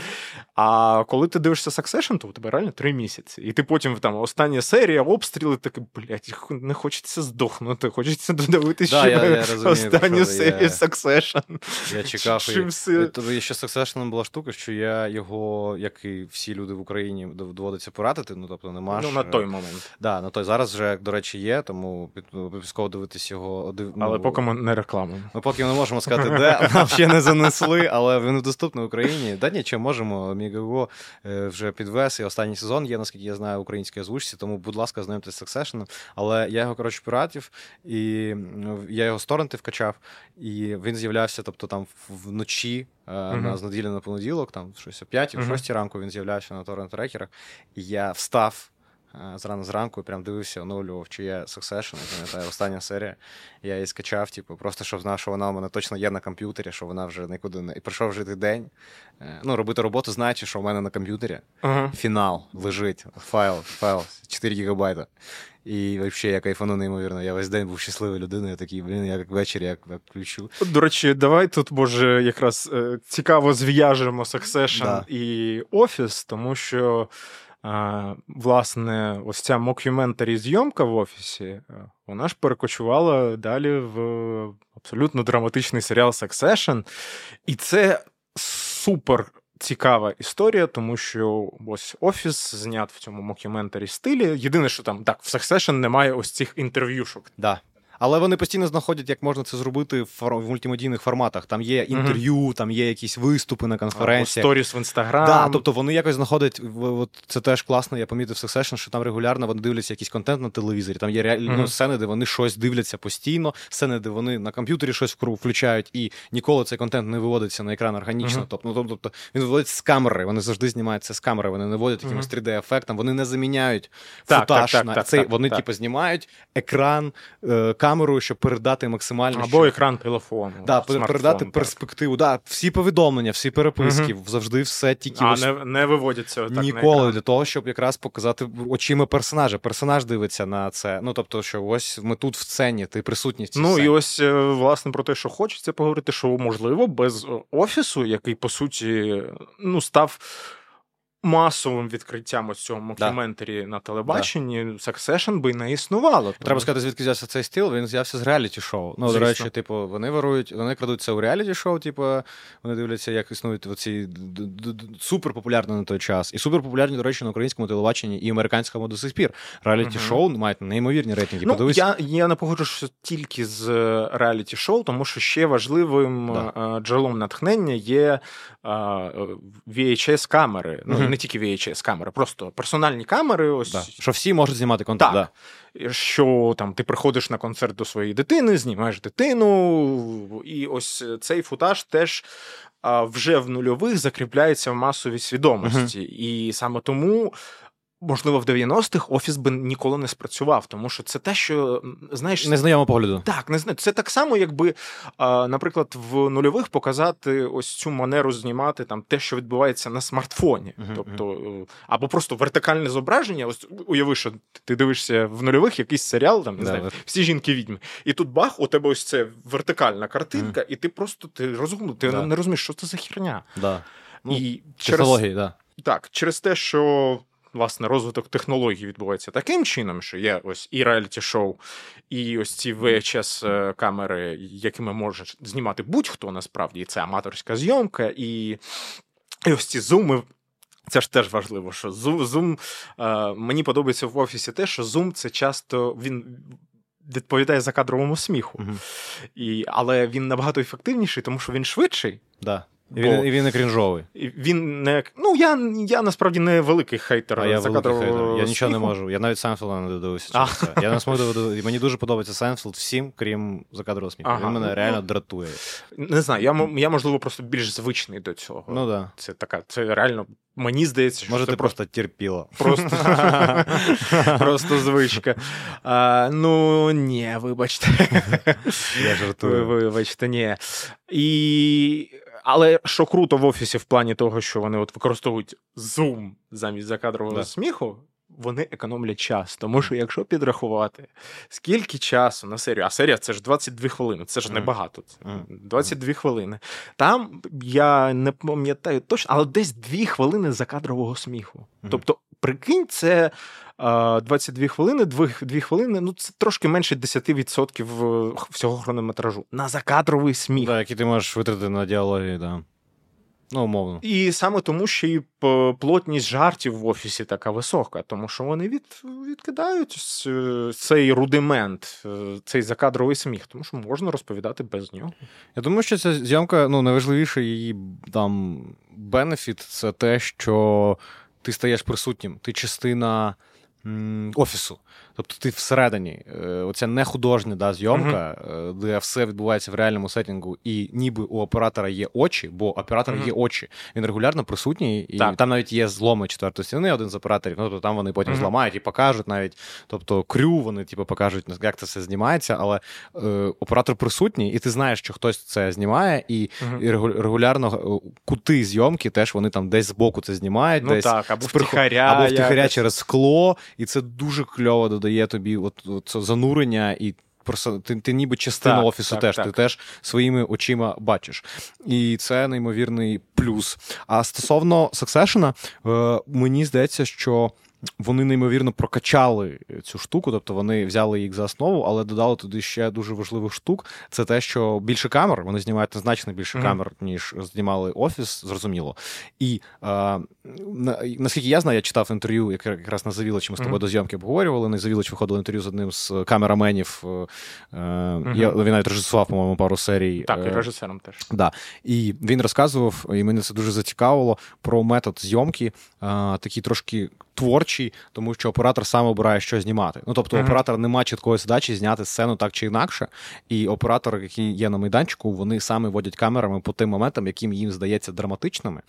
А коли ти дивишся Succession, то у тебе реально три місяці. І ти потім, там, остання серія, обстріли, таке, блядь, не хочеться здохнути, хочеться додивитися да, ще я, я розумію, останню серію я... Succession. Я чекав її. Все... Ще з Succession була штука, що я його, як і всі люди в Україні, доводиться порадити, ну, тобто, немає. Ну, на той момент. Да, на той. Зараз вже, до речі, є, тому обов'язково дивитись його один... Але ну, поки ми не рекламуємо. Ми поки не можемо сказати, де, нам ще не занесли, але він доступний в Україні. Да, нічого, можемо, Мігаго вже підвез, і останній сезон є, наскільки я знаю, в українській озвучці, тому, будь ласка, знайомтесь з Succession. Але я його, коротше, піратів, і я його з торренти вкачав, і він з'являвся, тобто, там, вночі, Uh-huh. з неділі на понеділок, там щось о п'ятій, uh-huh. шостій ранку він з'являвся на торрент-трекерах, і я встав зрано зранку і прям дивився, оновлював, чи є Succession, я пам'ятаю, остання серія, я її скачав, типу, просто щоб знав, що вона у мене точно є на комп'ютері, що вона вже нікуди не... І прийшов жити день, ну, робити роботу, знаючи, що в мене на комп'ютері uh-huh. фінал лежить, файл, файл, чотири гігабайта. І взагалі я кайфану неймовірно. Я весь день був щасливою людиною, я такий, блін, я як ввечері, як, як включу. До речі, давай тут, може, якраз цікаво зв'яжемо Succession да. і Офіс, тому що, власне, ось ця мок'юментарі зйомка в Офісі, вона ж перекочувала далі в абсолютно драматичний серіал Succession. І це супер цікава історія, тому що ось Офіс знят в цьому мок'юментарі стилі. Єдине, що там, так, в Succession немає ось цих інтерв'юшок. Да. Але вони постійно знаходять, як можна це зробити в мультимедійних форматах. Там є інтерв'ю, mm-hmm. там є якісь виступи на конференціях. Сторіс в Інстаграм. Да, тобто вони якось знаходять, от це теж класно, я помітив в Succession, що там регулярно вони дивляться якийсь контент на телевізорі. Там є реальні mm-hmm. сцени, де вони щось дивляться постійно, сцени, де вони на комп'ютері щось включають, і ніколи цей контент не виводиться на екран органічно. Mm-hmm. Тобто, ну, тобто він виводиться з камери, вони завжди знімають це з камери, вони не вводять якимось mm-hmm. три ді-ефектом, вони не заміняють так, футаж так, так, на так, цей, так, вони так. типу знімають екран, е- камеру, щоб передати максимально... Або що... екран телефону. Да, передати так. перспективу. Да, всі повідомлення, всі переписки, угу. завжди все тільки... А, ось... не, не виводяться так на екран. Ніколи, для того, щоб якраз показати очима персонажа. Персонаж дивиться на це. Ну, тобто, що ось ми тут в сцені, ти присутній в цій Ну, сцені. І ось, власне, про те, що хочеться поговорити, що, можливо, без Офісу, який, по суті, ну, став... масовим відкриттям ось цього мок'юментарі да. на телебаченні, да. Succession би не існувало. Треба тому. Сказати, звідки взявся цей стил, він взявся з реаліті-шоу. Ну, звісно. До речі, типу, вони вирують, вони крадуться у реаліті-шоу, типу, вони дивляться, як існують оці суперпопулярні на той час. І суперпопулярні, до речі, на українському телебаченні і американському до сих пір. Реаліті-шоу uh-huh. мають неймовірні рейтинги. Ну, Подивись. Я, я не погоджуюся тільки з реаліті-шоу, тому що ще важливим да. джерелом натхнення є ві ейч ес-камери. Ну, uh-huh. не тільки ві ейч ес-камери, просто персональні камери. Ось... Да. Що всі можуть знімати контент. Так. Да. Що там, ти приходиш на концерт до своєї дитини, знімаєш дитину, і ось цей футаж теж а, вже в нульових закріпляється в масовій свідомості. Uh-huh. І саме тому, можливо, в дев'яностих Офіс би ніколи не спрацював, тому що це те, що, знаєш... Незнайомо погляду. Так, не знаю. Це так само, якби, наприклад, в нульових показати ось цю манеру знімати там те, що відбувається на смартфоні. Uh-huh, тобто, uh-huh. або просто вертикальне зображення. Ось уяви, що ти дивишся в нульових якийсь серіал, там, не yeah, знаю, yeah. всі жінки-відьми. І тут бах, у тебе ось це вертикальна картинка, uh-huh. і ти просто, ти розумний, ти yeah. не розумієш, що це за херня. Да. Ну, і технології, через... да. Так, через те, що... Власне, розвиток технологій відбувається таким чином, що є ось і реаліті-шоу, і ось ці ві ейч ес-камери, якими може знімати будь-хто насправді, і це аматорська зйомка, і, і ось ці зуми. Це ж теж важливо, що зум... Мені подобається в Офісі те, що зум – це часто... він відповідає за кадровому сміху. Mm-hmm. І... Але він набагато ефективніший, тому що він швидший. Да. Бо... Він, і він не крінжовий. Він не... Ну, я, я насправді не великий хейтер. А я великий хейтер. Я нічого сміху. Не можу. Я навіть Сайнфелда не додивився. Я не смог додивитися. Мені дуже подобається Сайнфелд всім, крім закадрового сміху. Ага. Він мене реально ну, дратує. Не знаю, я, я, можливо, просто більш звичний до цього. Ну, да. Це така, це реально... Мені здається, що може, ти просто терпіла. Просто, просто звичка. А, ну, ні, вибачте. Я жартую. Вибачте, ні. І... Але що круто в Офісі в плані того, що вони от використовують Zoom замість закадрового да. сміху, вони економлять час. Тому що якщо підрахувати, скільки часу на серію, а серія це ж двадцять дві хвилини, це ж небагато, двадцять дві хвилини. Там, я не пам'ятаю точно, але десь дві хвилини закадрового сміху. Тобто, прикинь, це двадцять дві хвилини, дві хвилини, ну це трошки менше десять відсотків всього хронометражу. На закадровий сміх. Так, який ти можеш витратити на діалогі, так. Да. Ну, умовно. І саме тому, що і плотність жартів в офісі така висока, тому що вони від, відкидають цей рудимент, цей закадровий сміх, тому що можна розповідати без нього. Я думаю, що ця зйомка, ну, найважливіший її там бенефіт – це те, що ти стаєш присутнім, ти частина офісу. Тобто ти всередині. Оця не художня да, зйомка, uh-huh. де все відбувається в реальному сеттингу, і ніби у оператора є очі, бо оператор uh-huh. є очі. Він регулярно присутній, і так. там навіть є зломи четвертої стіни, один з операторів, ну, тобто там вони потім uh-huh. зламають і покажуть навіть, тобто крю вони типу, покажуть, як це все знімається, але е, оператор присутній, і ти знаєш, що хтось це знімає, і, uh-huh. і регулярно кути зйомки теж вони там десь збоку це знімають, ну, десь так, або втихаря, або втихаря я... через скло, і це дуже кльово додає дає тобі от, от це занурення, і просто ти, ти ніби частина так, офісу так, теж, так. ти теж своїми очима бачиш. І це неймовірний плюс. А стосовно Succession, е, мені здається, що вони неймовірно прокачали цю штуку, тобто вони взяли їх за основу, але додали туди ще дуже важливих штук. Це те, що більше камер, вони знімають значно більше mm-hmm. камер, ніж знімали «Офіс», зрозуміло. І а, на, наскільки я знаю, я читав інтерв'ю, яке якраз на Завілочі ми з тобою mm-hmm. до зйомки обговорювали, на Завілочі виходило інтерв'ю з одним з камераменів, mm-hmm. я, він навіть режисував, по-моєму, пару серій. Так, і режисером теж. Да. І він розказував, і мене це дуже зацікавило, про метод зйомки, такий трошки творчий, тому що оператор сам обирає, що знімати. Ну, тобто, mm-hmm. оператор не має чіткої задачі зняти сцену так чи інакше, і оператори, які є на майданчику, вони самі водять камерами по тим моментам, яким їм здається драматичними.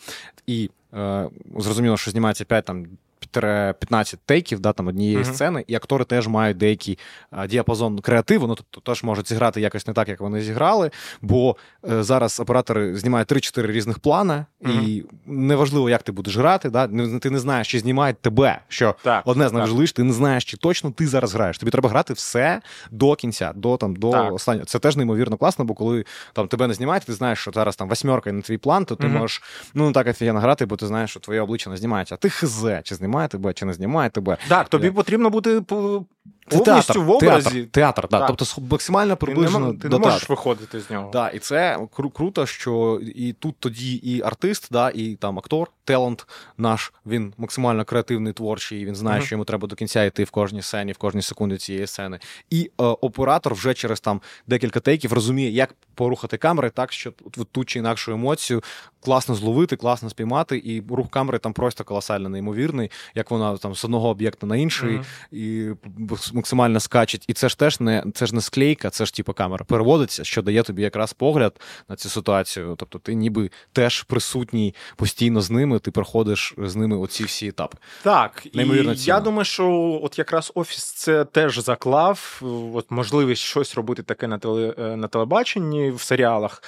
І е, зрозуміло, що знімається п'ять там п'ятнадцять тейків, да, там однієї uh-huh. сцени, і актори теж мають деякий а, діапазон креативу, ну, тобто теж можуть зіграти якось не так, як вони зіграли, бо е, зараз оператори знімають три-чотири різних плана, uh-huh. і неважливо, як ти будеш грати, да, ти не знаєш, чи знімають тебе, що так, одне з найважливіших, ти не знаєш, чи точно ти зараз граєш. Тобі треба грати все до кінця, до, там, до останнього. Це теж неймовірно класно, бо коли там, тебе не знімають, ти знаєш, що зараз там восьмерка і на твій план, то ти uh-huh. можеш ну, так офігенно грати, бо ти знаєш, що твоє обличчя не знімається, а ти хзе, чи знімає тебе, чи не знімає тебе. Так, тобі потрібно бути повністю в образі. Театр, театр да. так. Тобто максимально приближено до театру. Ти не можеш виходити з нього. Да, і це кру- круто, що і тут тоді і артист, да, і там актор, талант наш, він максимально креативний, творчий, він знає, mm-hmm. що йому треба до кінця йти в кожній сцені, в кожній секунді цієї сцени. І е, оператор вже через там декілька тейків розуміє, як порухати камери так, щоб ту чи інакшу емоцію класно зловити, класно спіймати, і рух камери там просто колосально неймовірний, як вона там з одного об'єкта на інший, mm-hmm. і максимально скачить. І це ж теж не, це ж не склейка, це ж типу камера переводиться, що дає тобі якраз погляд на цю ситуацію. Тобто ти ніби теж присутній постійно з ними, ти проходиш з ними оці всі етапи. Так, неймовірно і ціна. Я думаю, що от якраз Офіс це теж заклав, от можливість щось робити таке на, теле, на телебаченні, в серіалах.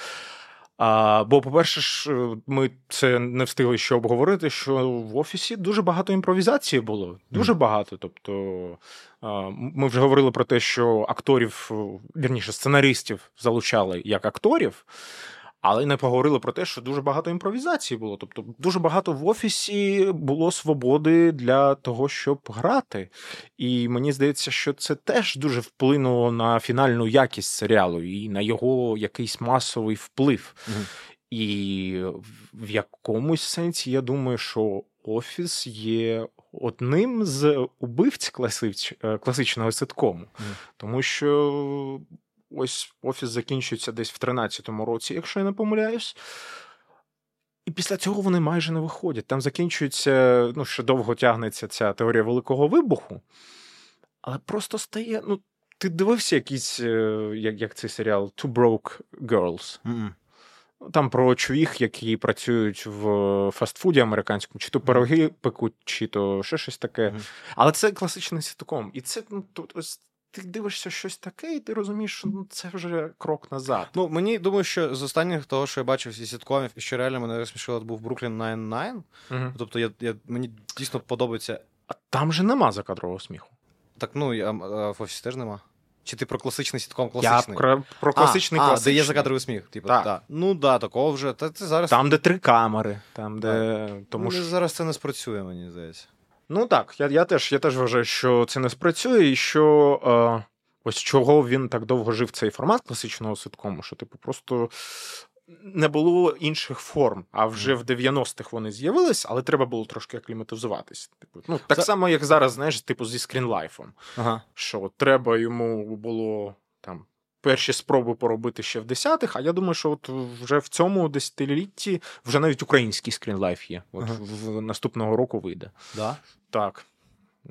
А, бо, по-перше, ж ми це не встигли ще обговорити, що в Офісі дуже багато імпровізації було. Дуже багато. Тобто а, ми вже говорили про те, що акторів, вірніше, сценаристів залучали як акторів, але не поговорили про те, що дуже багато імпровізації було. Тобто дуже багато в Офісі було свободи для того, щоб грати. І мені здається, що це теж дуже вплинуло на фінальну якість серіалу і на його якийсь масовий вплив. Mm-hmm. І в якомусь сенсі, я думаю, що Офіс є одним з убивць класич... класичного ситкому. Mm-hmm. Тому що... Ось Офіс закінчується десь в тринадцятому році, якщо я не помиляюсь. І після цього вони майже не виходять. Там закінчується, ну, ще довго тягнеться ця теорія великого вибуху. Але просто стає, ну, ти дивився якийсь, як, як цей серіал Two Broke Girls? Mm-mm. Там про чувіх, які працюють в фастфуді американському, чи то пироги пекуть, чи то ще щось таке. Mm-hmm. Але це класичний ситком. І це, ну, тут ось ти дивишся щось таке, і ти розумієш, що ну, це вже крок назад. Ну, мені, думаю, що з останніх того, що я бачив зі сіткомів, і що реально мене розсмішило, був Brooklyn дев'ять дев'ять. Угу. Тобто я, я, мені дійсно подобається... А там же нема закадрового сміху. Так, ну, я, а в Офісі теж нема. Чи ти про класичний сітком класичний? Я про класичний а, класичний. А, де є закадровий сміх. Типу, так. Та. Ну, да, такого вже. Та, ти зараз... Там, де три камери. Там, де... Тому ну, що... Зараз це не спрацює, мені здається. Ну так, я, я, теж, я теж вважаю, що це не спрацює, і що е, ось чого він так довго жив цей формат класичного ситкому, що типу просто не було інших форм, а вже в дев'яностих вони з'явились, але треба було трошки акліматизуватись. Типу, ну, так За... само, як зараз, знаєш, типу зі скрінлайфом. Ага. Що треба йому було там перші спроби поробити ще в десятих, а я думаю, що от вже в цьому десятилітті вже навіть український скрінлайф є. От ага. в наступного року вийде. Да? Так.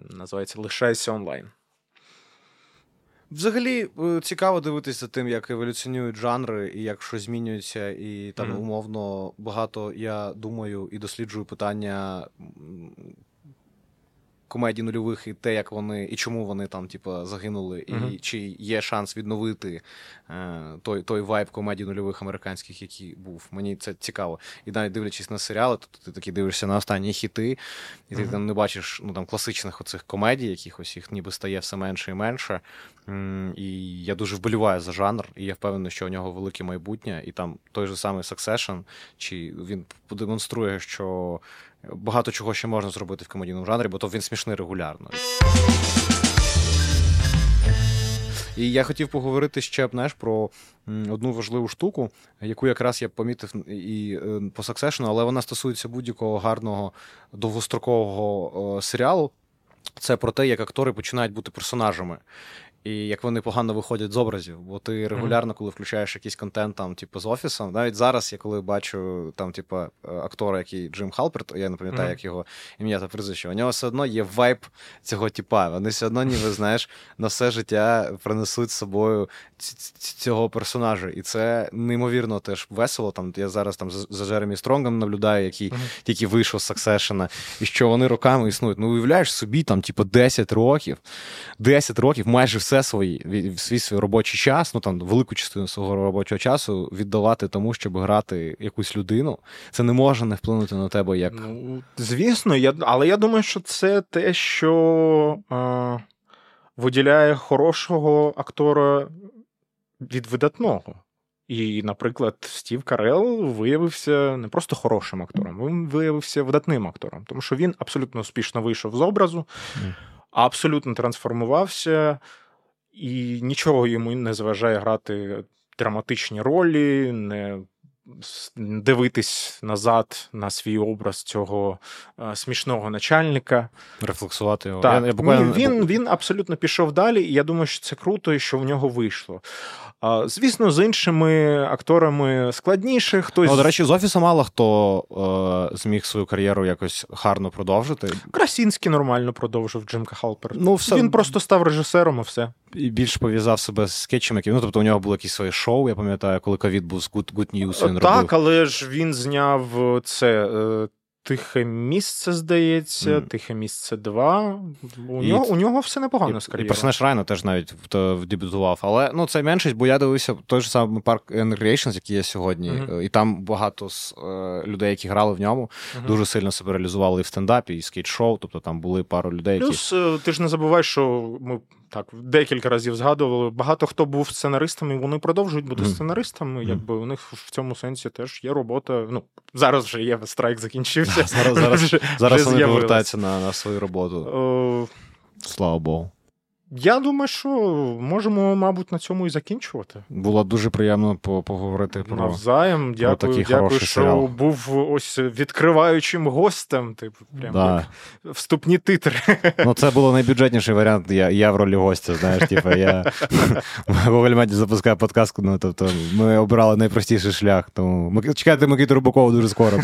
Називається «Лишайся онлайн». Взагалі цікаво дивитися тим, як еволюціонують жанри і як що змінюється, і там mm-hmm. умовно багато я думаю і досліджую питання комедій нульових і те, як вони і чому вони там, типу, загинули, mm-hmm. і чи є шанс відновити е, той, той вайб комедій нульових американських, який був. Мені це цікаво. І навіть дивлячись на серіали, то ти такі дивишся на останні хіти, і ти mm-hmm. там не бачиш ну, там, класичних оцих комедій, якихось їх ніби стає все менше і менше. М- і я дуже вболіваю за жанр, і я впевнений, що у нього велике майбутнє, і там той же самий Succession, чи він подемонструє, що багато чого ще можна зробити в комедійному жанрі, бо то він смішний регулярно. І я хотів поговорити ще, знаєш, про одну важливу штуку, яку якраз я помітив і по Succession, але вона стосується будь-якого гарного довгострокового серіалу. Це про те, як актори починають бути персонажами. І як вони погано виходять з образів, бо ти регулярно, коли включаєш якийсь контент там, типу, з Офісом, навіть зараз я коли бачу там, типу, актора, який Джим Халперт, я не пам'ятаю, mm-hmm. як його ім'я та прізвище, у нього все одно є вайб цього типа. Вони все одно, ніби, знаєш, на все життя принесуть з собою цього персонажа. І це неймовірно теж весело. Там я зараз там за Джеремі Стронгом наблюдаю, який mm-hmm. тільки вийшов з Succession, і що вони роками існують. Ну, уявляєш собі, там, типу, десять років, десять років, майже все свій, свій, свій робочий час, ну там велику частину свого робочого часу віддавати тому, щоб грати якусь людину, це не може не вплинути на тебе як... Ну, звісно, я, але я думаю, що це те, що е, виділяє хорошого актора від видатного. І, наприклад, Стів Карел виявився не просто хорошим актором, він виявився видатним актором, тому що він абсолютно успішно вийшов з образу, mm. абсолютно трансформувався, і нічого йому не заважає грати драматичні ролі, не дивитись назад на свій образ цього а, смішного начальника. Рефлексувати його. Так, я, я буквально... він, він абсолютно пішов далі, і я думаю, що це круто, і що в нього вийшло. А, звісно, з іншими акторами складніше. Хтось... Ну, до речі, з Офісу мало хто е, зміг свою кар'єру якось гарно продовжити. Красінський нормально продовжив, Джим Халпер. Ну, все... Він просто став режисером, і все. І більш пов'язав себе з скетчами. Ну, тобто, у нього було якісь свої шоу, я пам'ятаю, коли ковід був з Good, Good News, він так, робив. Але ж він зняв це «Тихе місце», здається, mm. «Тихе місце два». У, і, нього, у нього все непогано з кар'єрою. І персонаж Райна теж навіть дебютував. Але ну, це меншість, бо я дивився той же самий Parks and Recreation, який є сьогодні, mm-hmm. і там багато з, е, людей, які грали в ньому, mm-hmm. дуже сильно себе реалізували і в стендапі, і скейт-шоу, тобто там були пару людей, плюс, які... Плюс ти ж не забувай, що ми... Так, декілька разів згадували, багато хто був сценаристами, вони продовжують бути mm. сценаристами, якби у них в цьому сенсі теж є робота. Ну, зараз вже є, страйк закінчився. Зараз, зараз, вже, зараз вже вони повертаються на, на свою роботу. Uh, Слава Богу. Я думаю, що можемо, мабуть, на цьому і закінчувати. Було дуже приємно поговорити про, навзаєм. Дякую, про такий дякую, хороший серіал. Дякую, що був ось відкриваючим гостем. Типу, прям да. як вступні титри. Ну, це було найбюджетніший варіант. Я, я в ролі гостя, знаєш. Типу, я... Гоголь Медіа запускає подкаст. Ну, тобто, ми обрали найпростіший шлях. Тому... Ми... Чекайте Микиту Рубакова дуже скоро.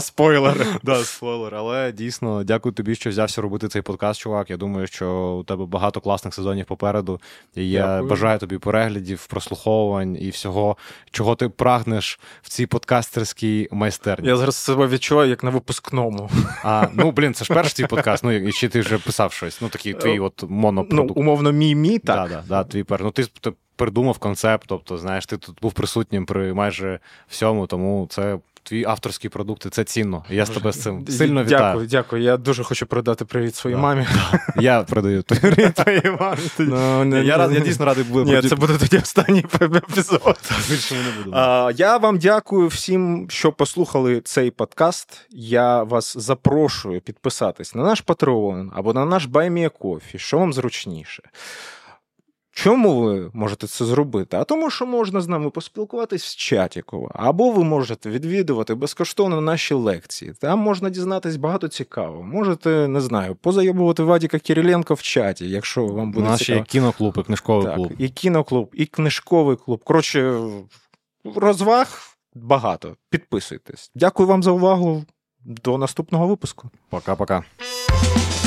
Спойлер. Да, спойлер. Але дійсно, дякую тобі, що взявся робити цей подкаст, чувак. Я думаю, що у тебе багато класних сезонів попереду. І я Дякую. бажаю тобі переглядів, прослуховувань і всього, чого ти прагнеш в цій подкастерській майстерні. Я зараз себе відчуваю як на випускному. А, ну, блін, це ж перший твій подкаст. Ну, і чи ти вже писав щось? Ну, такий твій от монопродукт. Ну, умовно, мій-мій, так? Да, да, да, твій перший. Ну, ти, ти придумав концепт, тобто, знаєш, ти тут був присутнім при майже всьому, тому це... Твої авторські продукти, це цінно. Я з тебе з цим сильно вітаю. Дякую, дякую. Я дуже хочу передати привіт своїй да. мамі. Я передаю привіт твоїй мамі. No, не, я, не, я дійсно радий буду. Ні, це буде тоді останній епізод. Більше не буду. А, я вам дякую всім, що послухали цей подкаст. Я вас запрошую підписатись на наш Patreon або на наш BuyMeACoffee, що вам зручніше. Чому ви можете це зробити? А тому, що можна з нами поспілкуватись в чаті, або ви можете відвідувати безкоштовно наші лекції. Там можна дізнатись багато цікавого. Можете, не знаю, позаєбувати Вадіка Кириленка в чаті, якщо вам буде Наші цікаво. Наші кіноклуб і книжковий так, клуб. І кіноклуб, і книжковий клуб. Коротше, розваг багато. Підписуйтесь. Дякую вам за увагу. До наступного випуску. Пока-пока.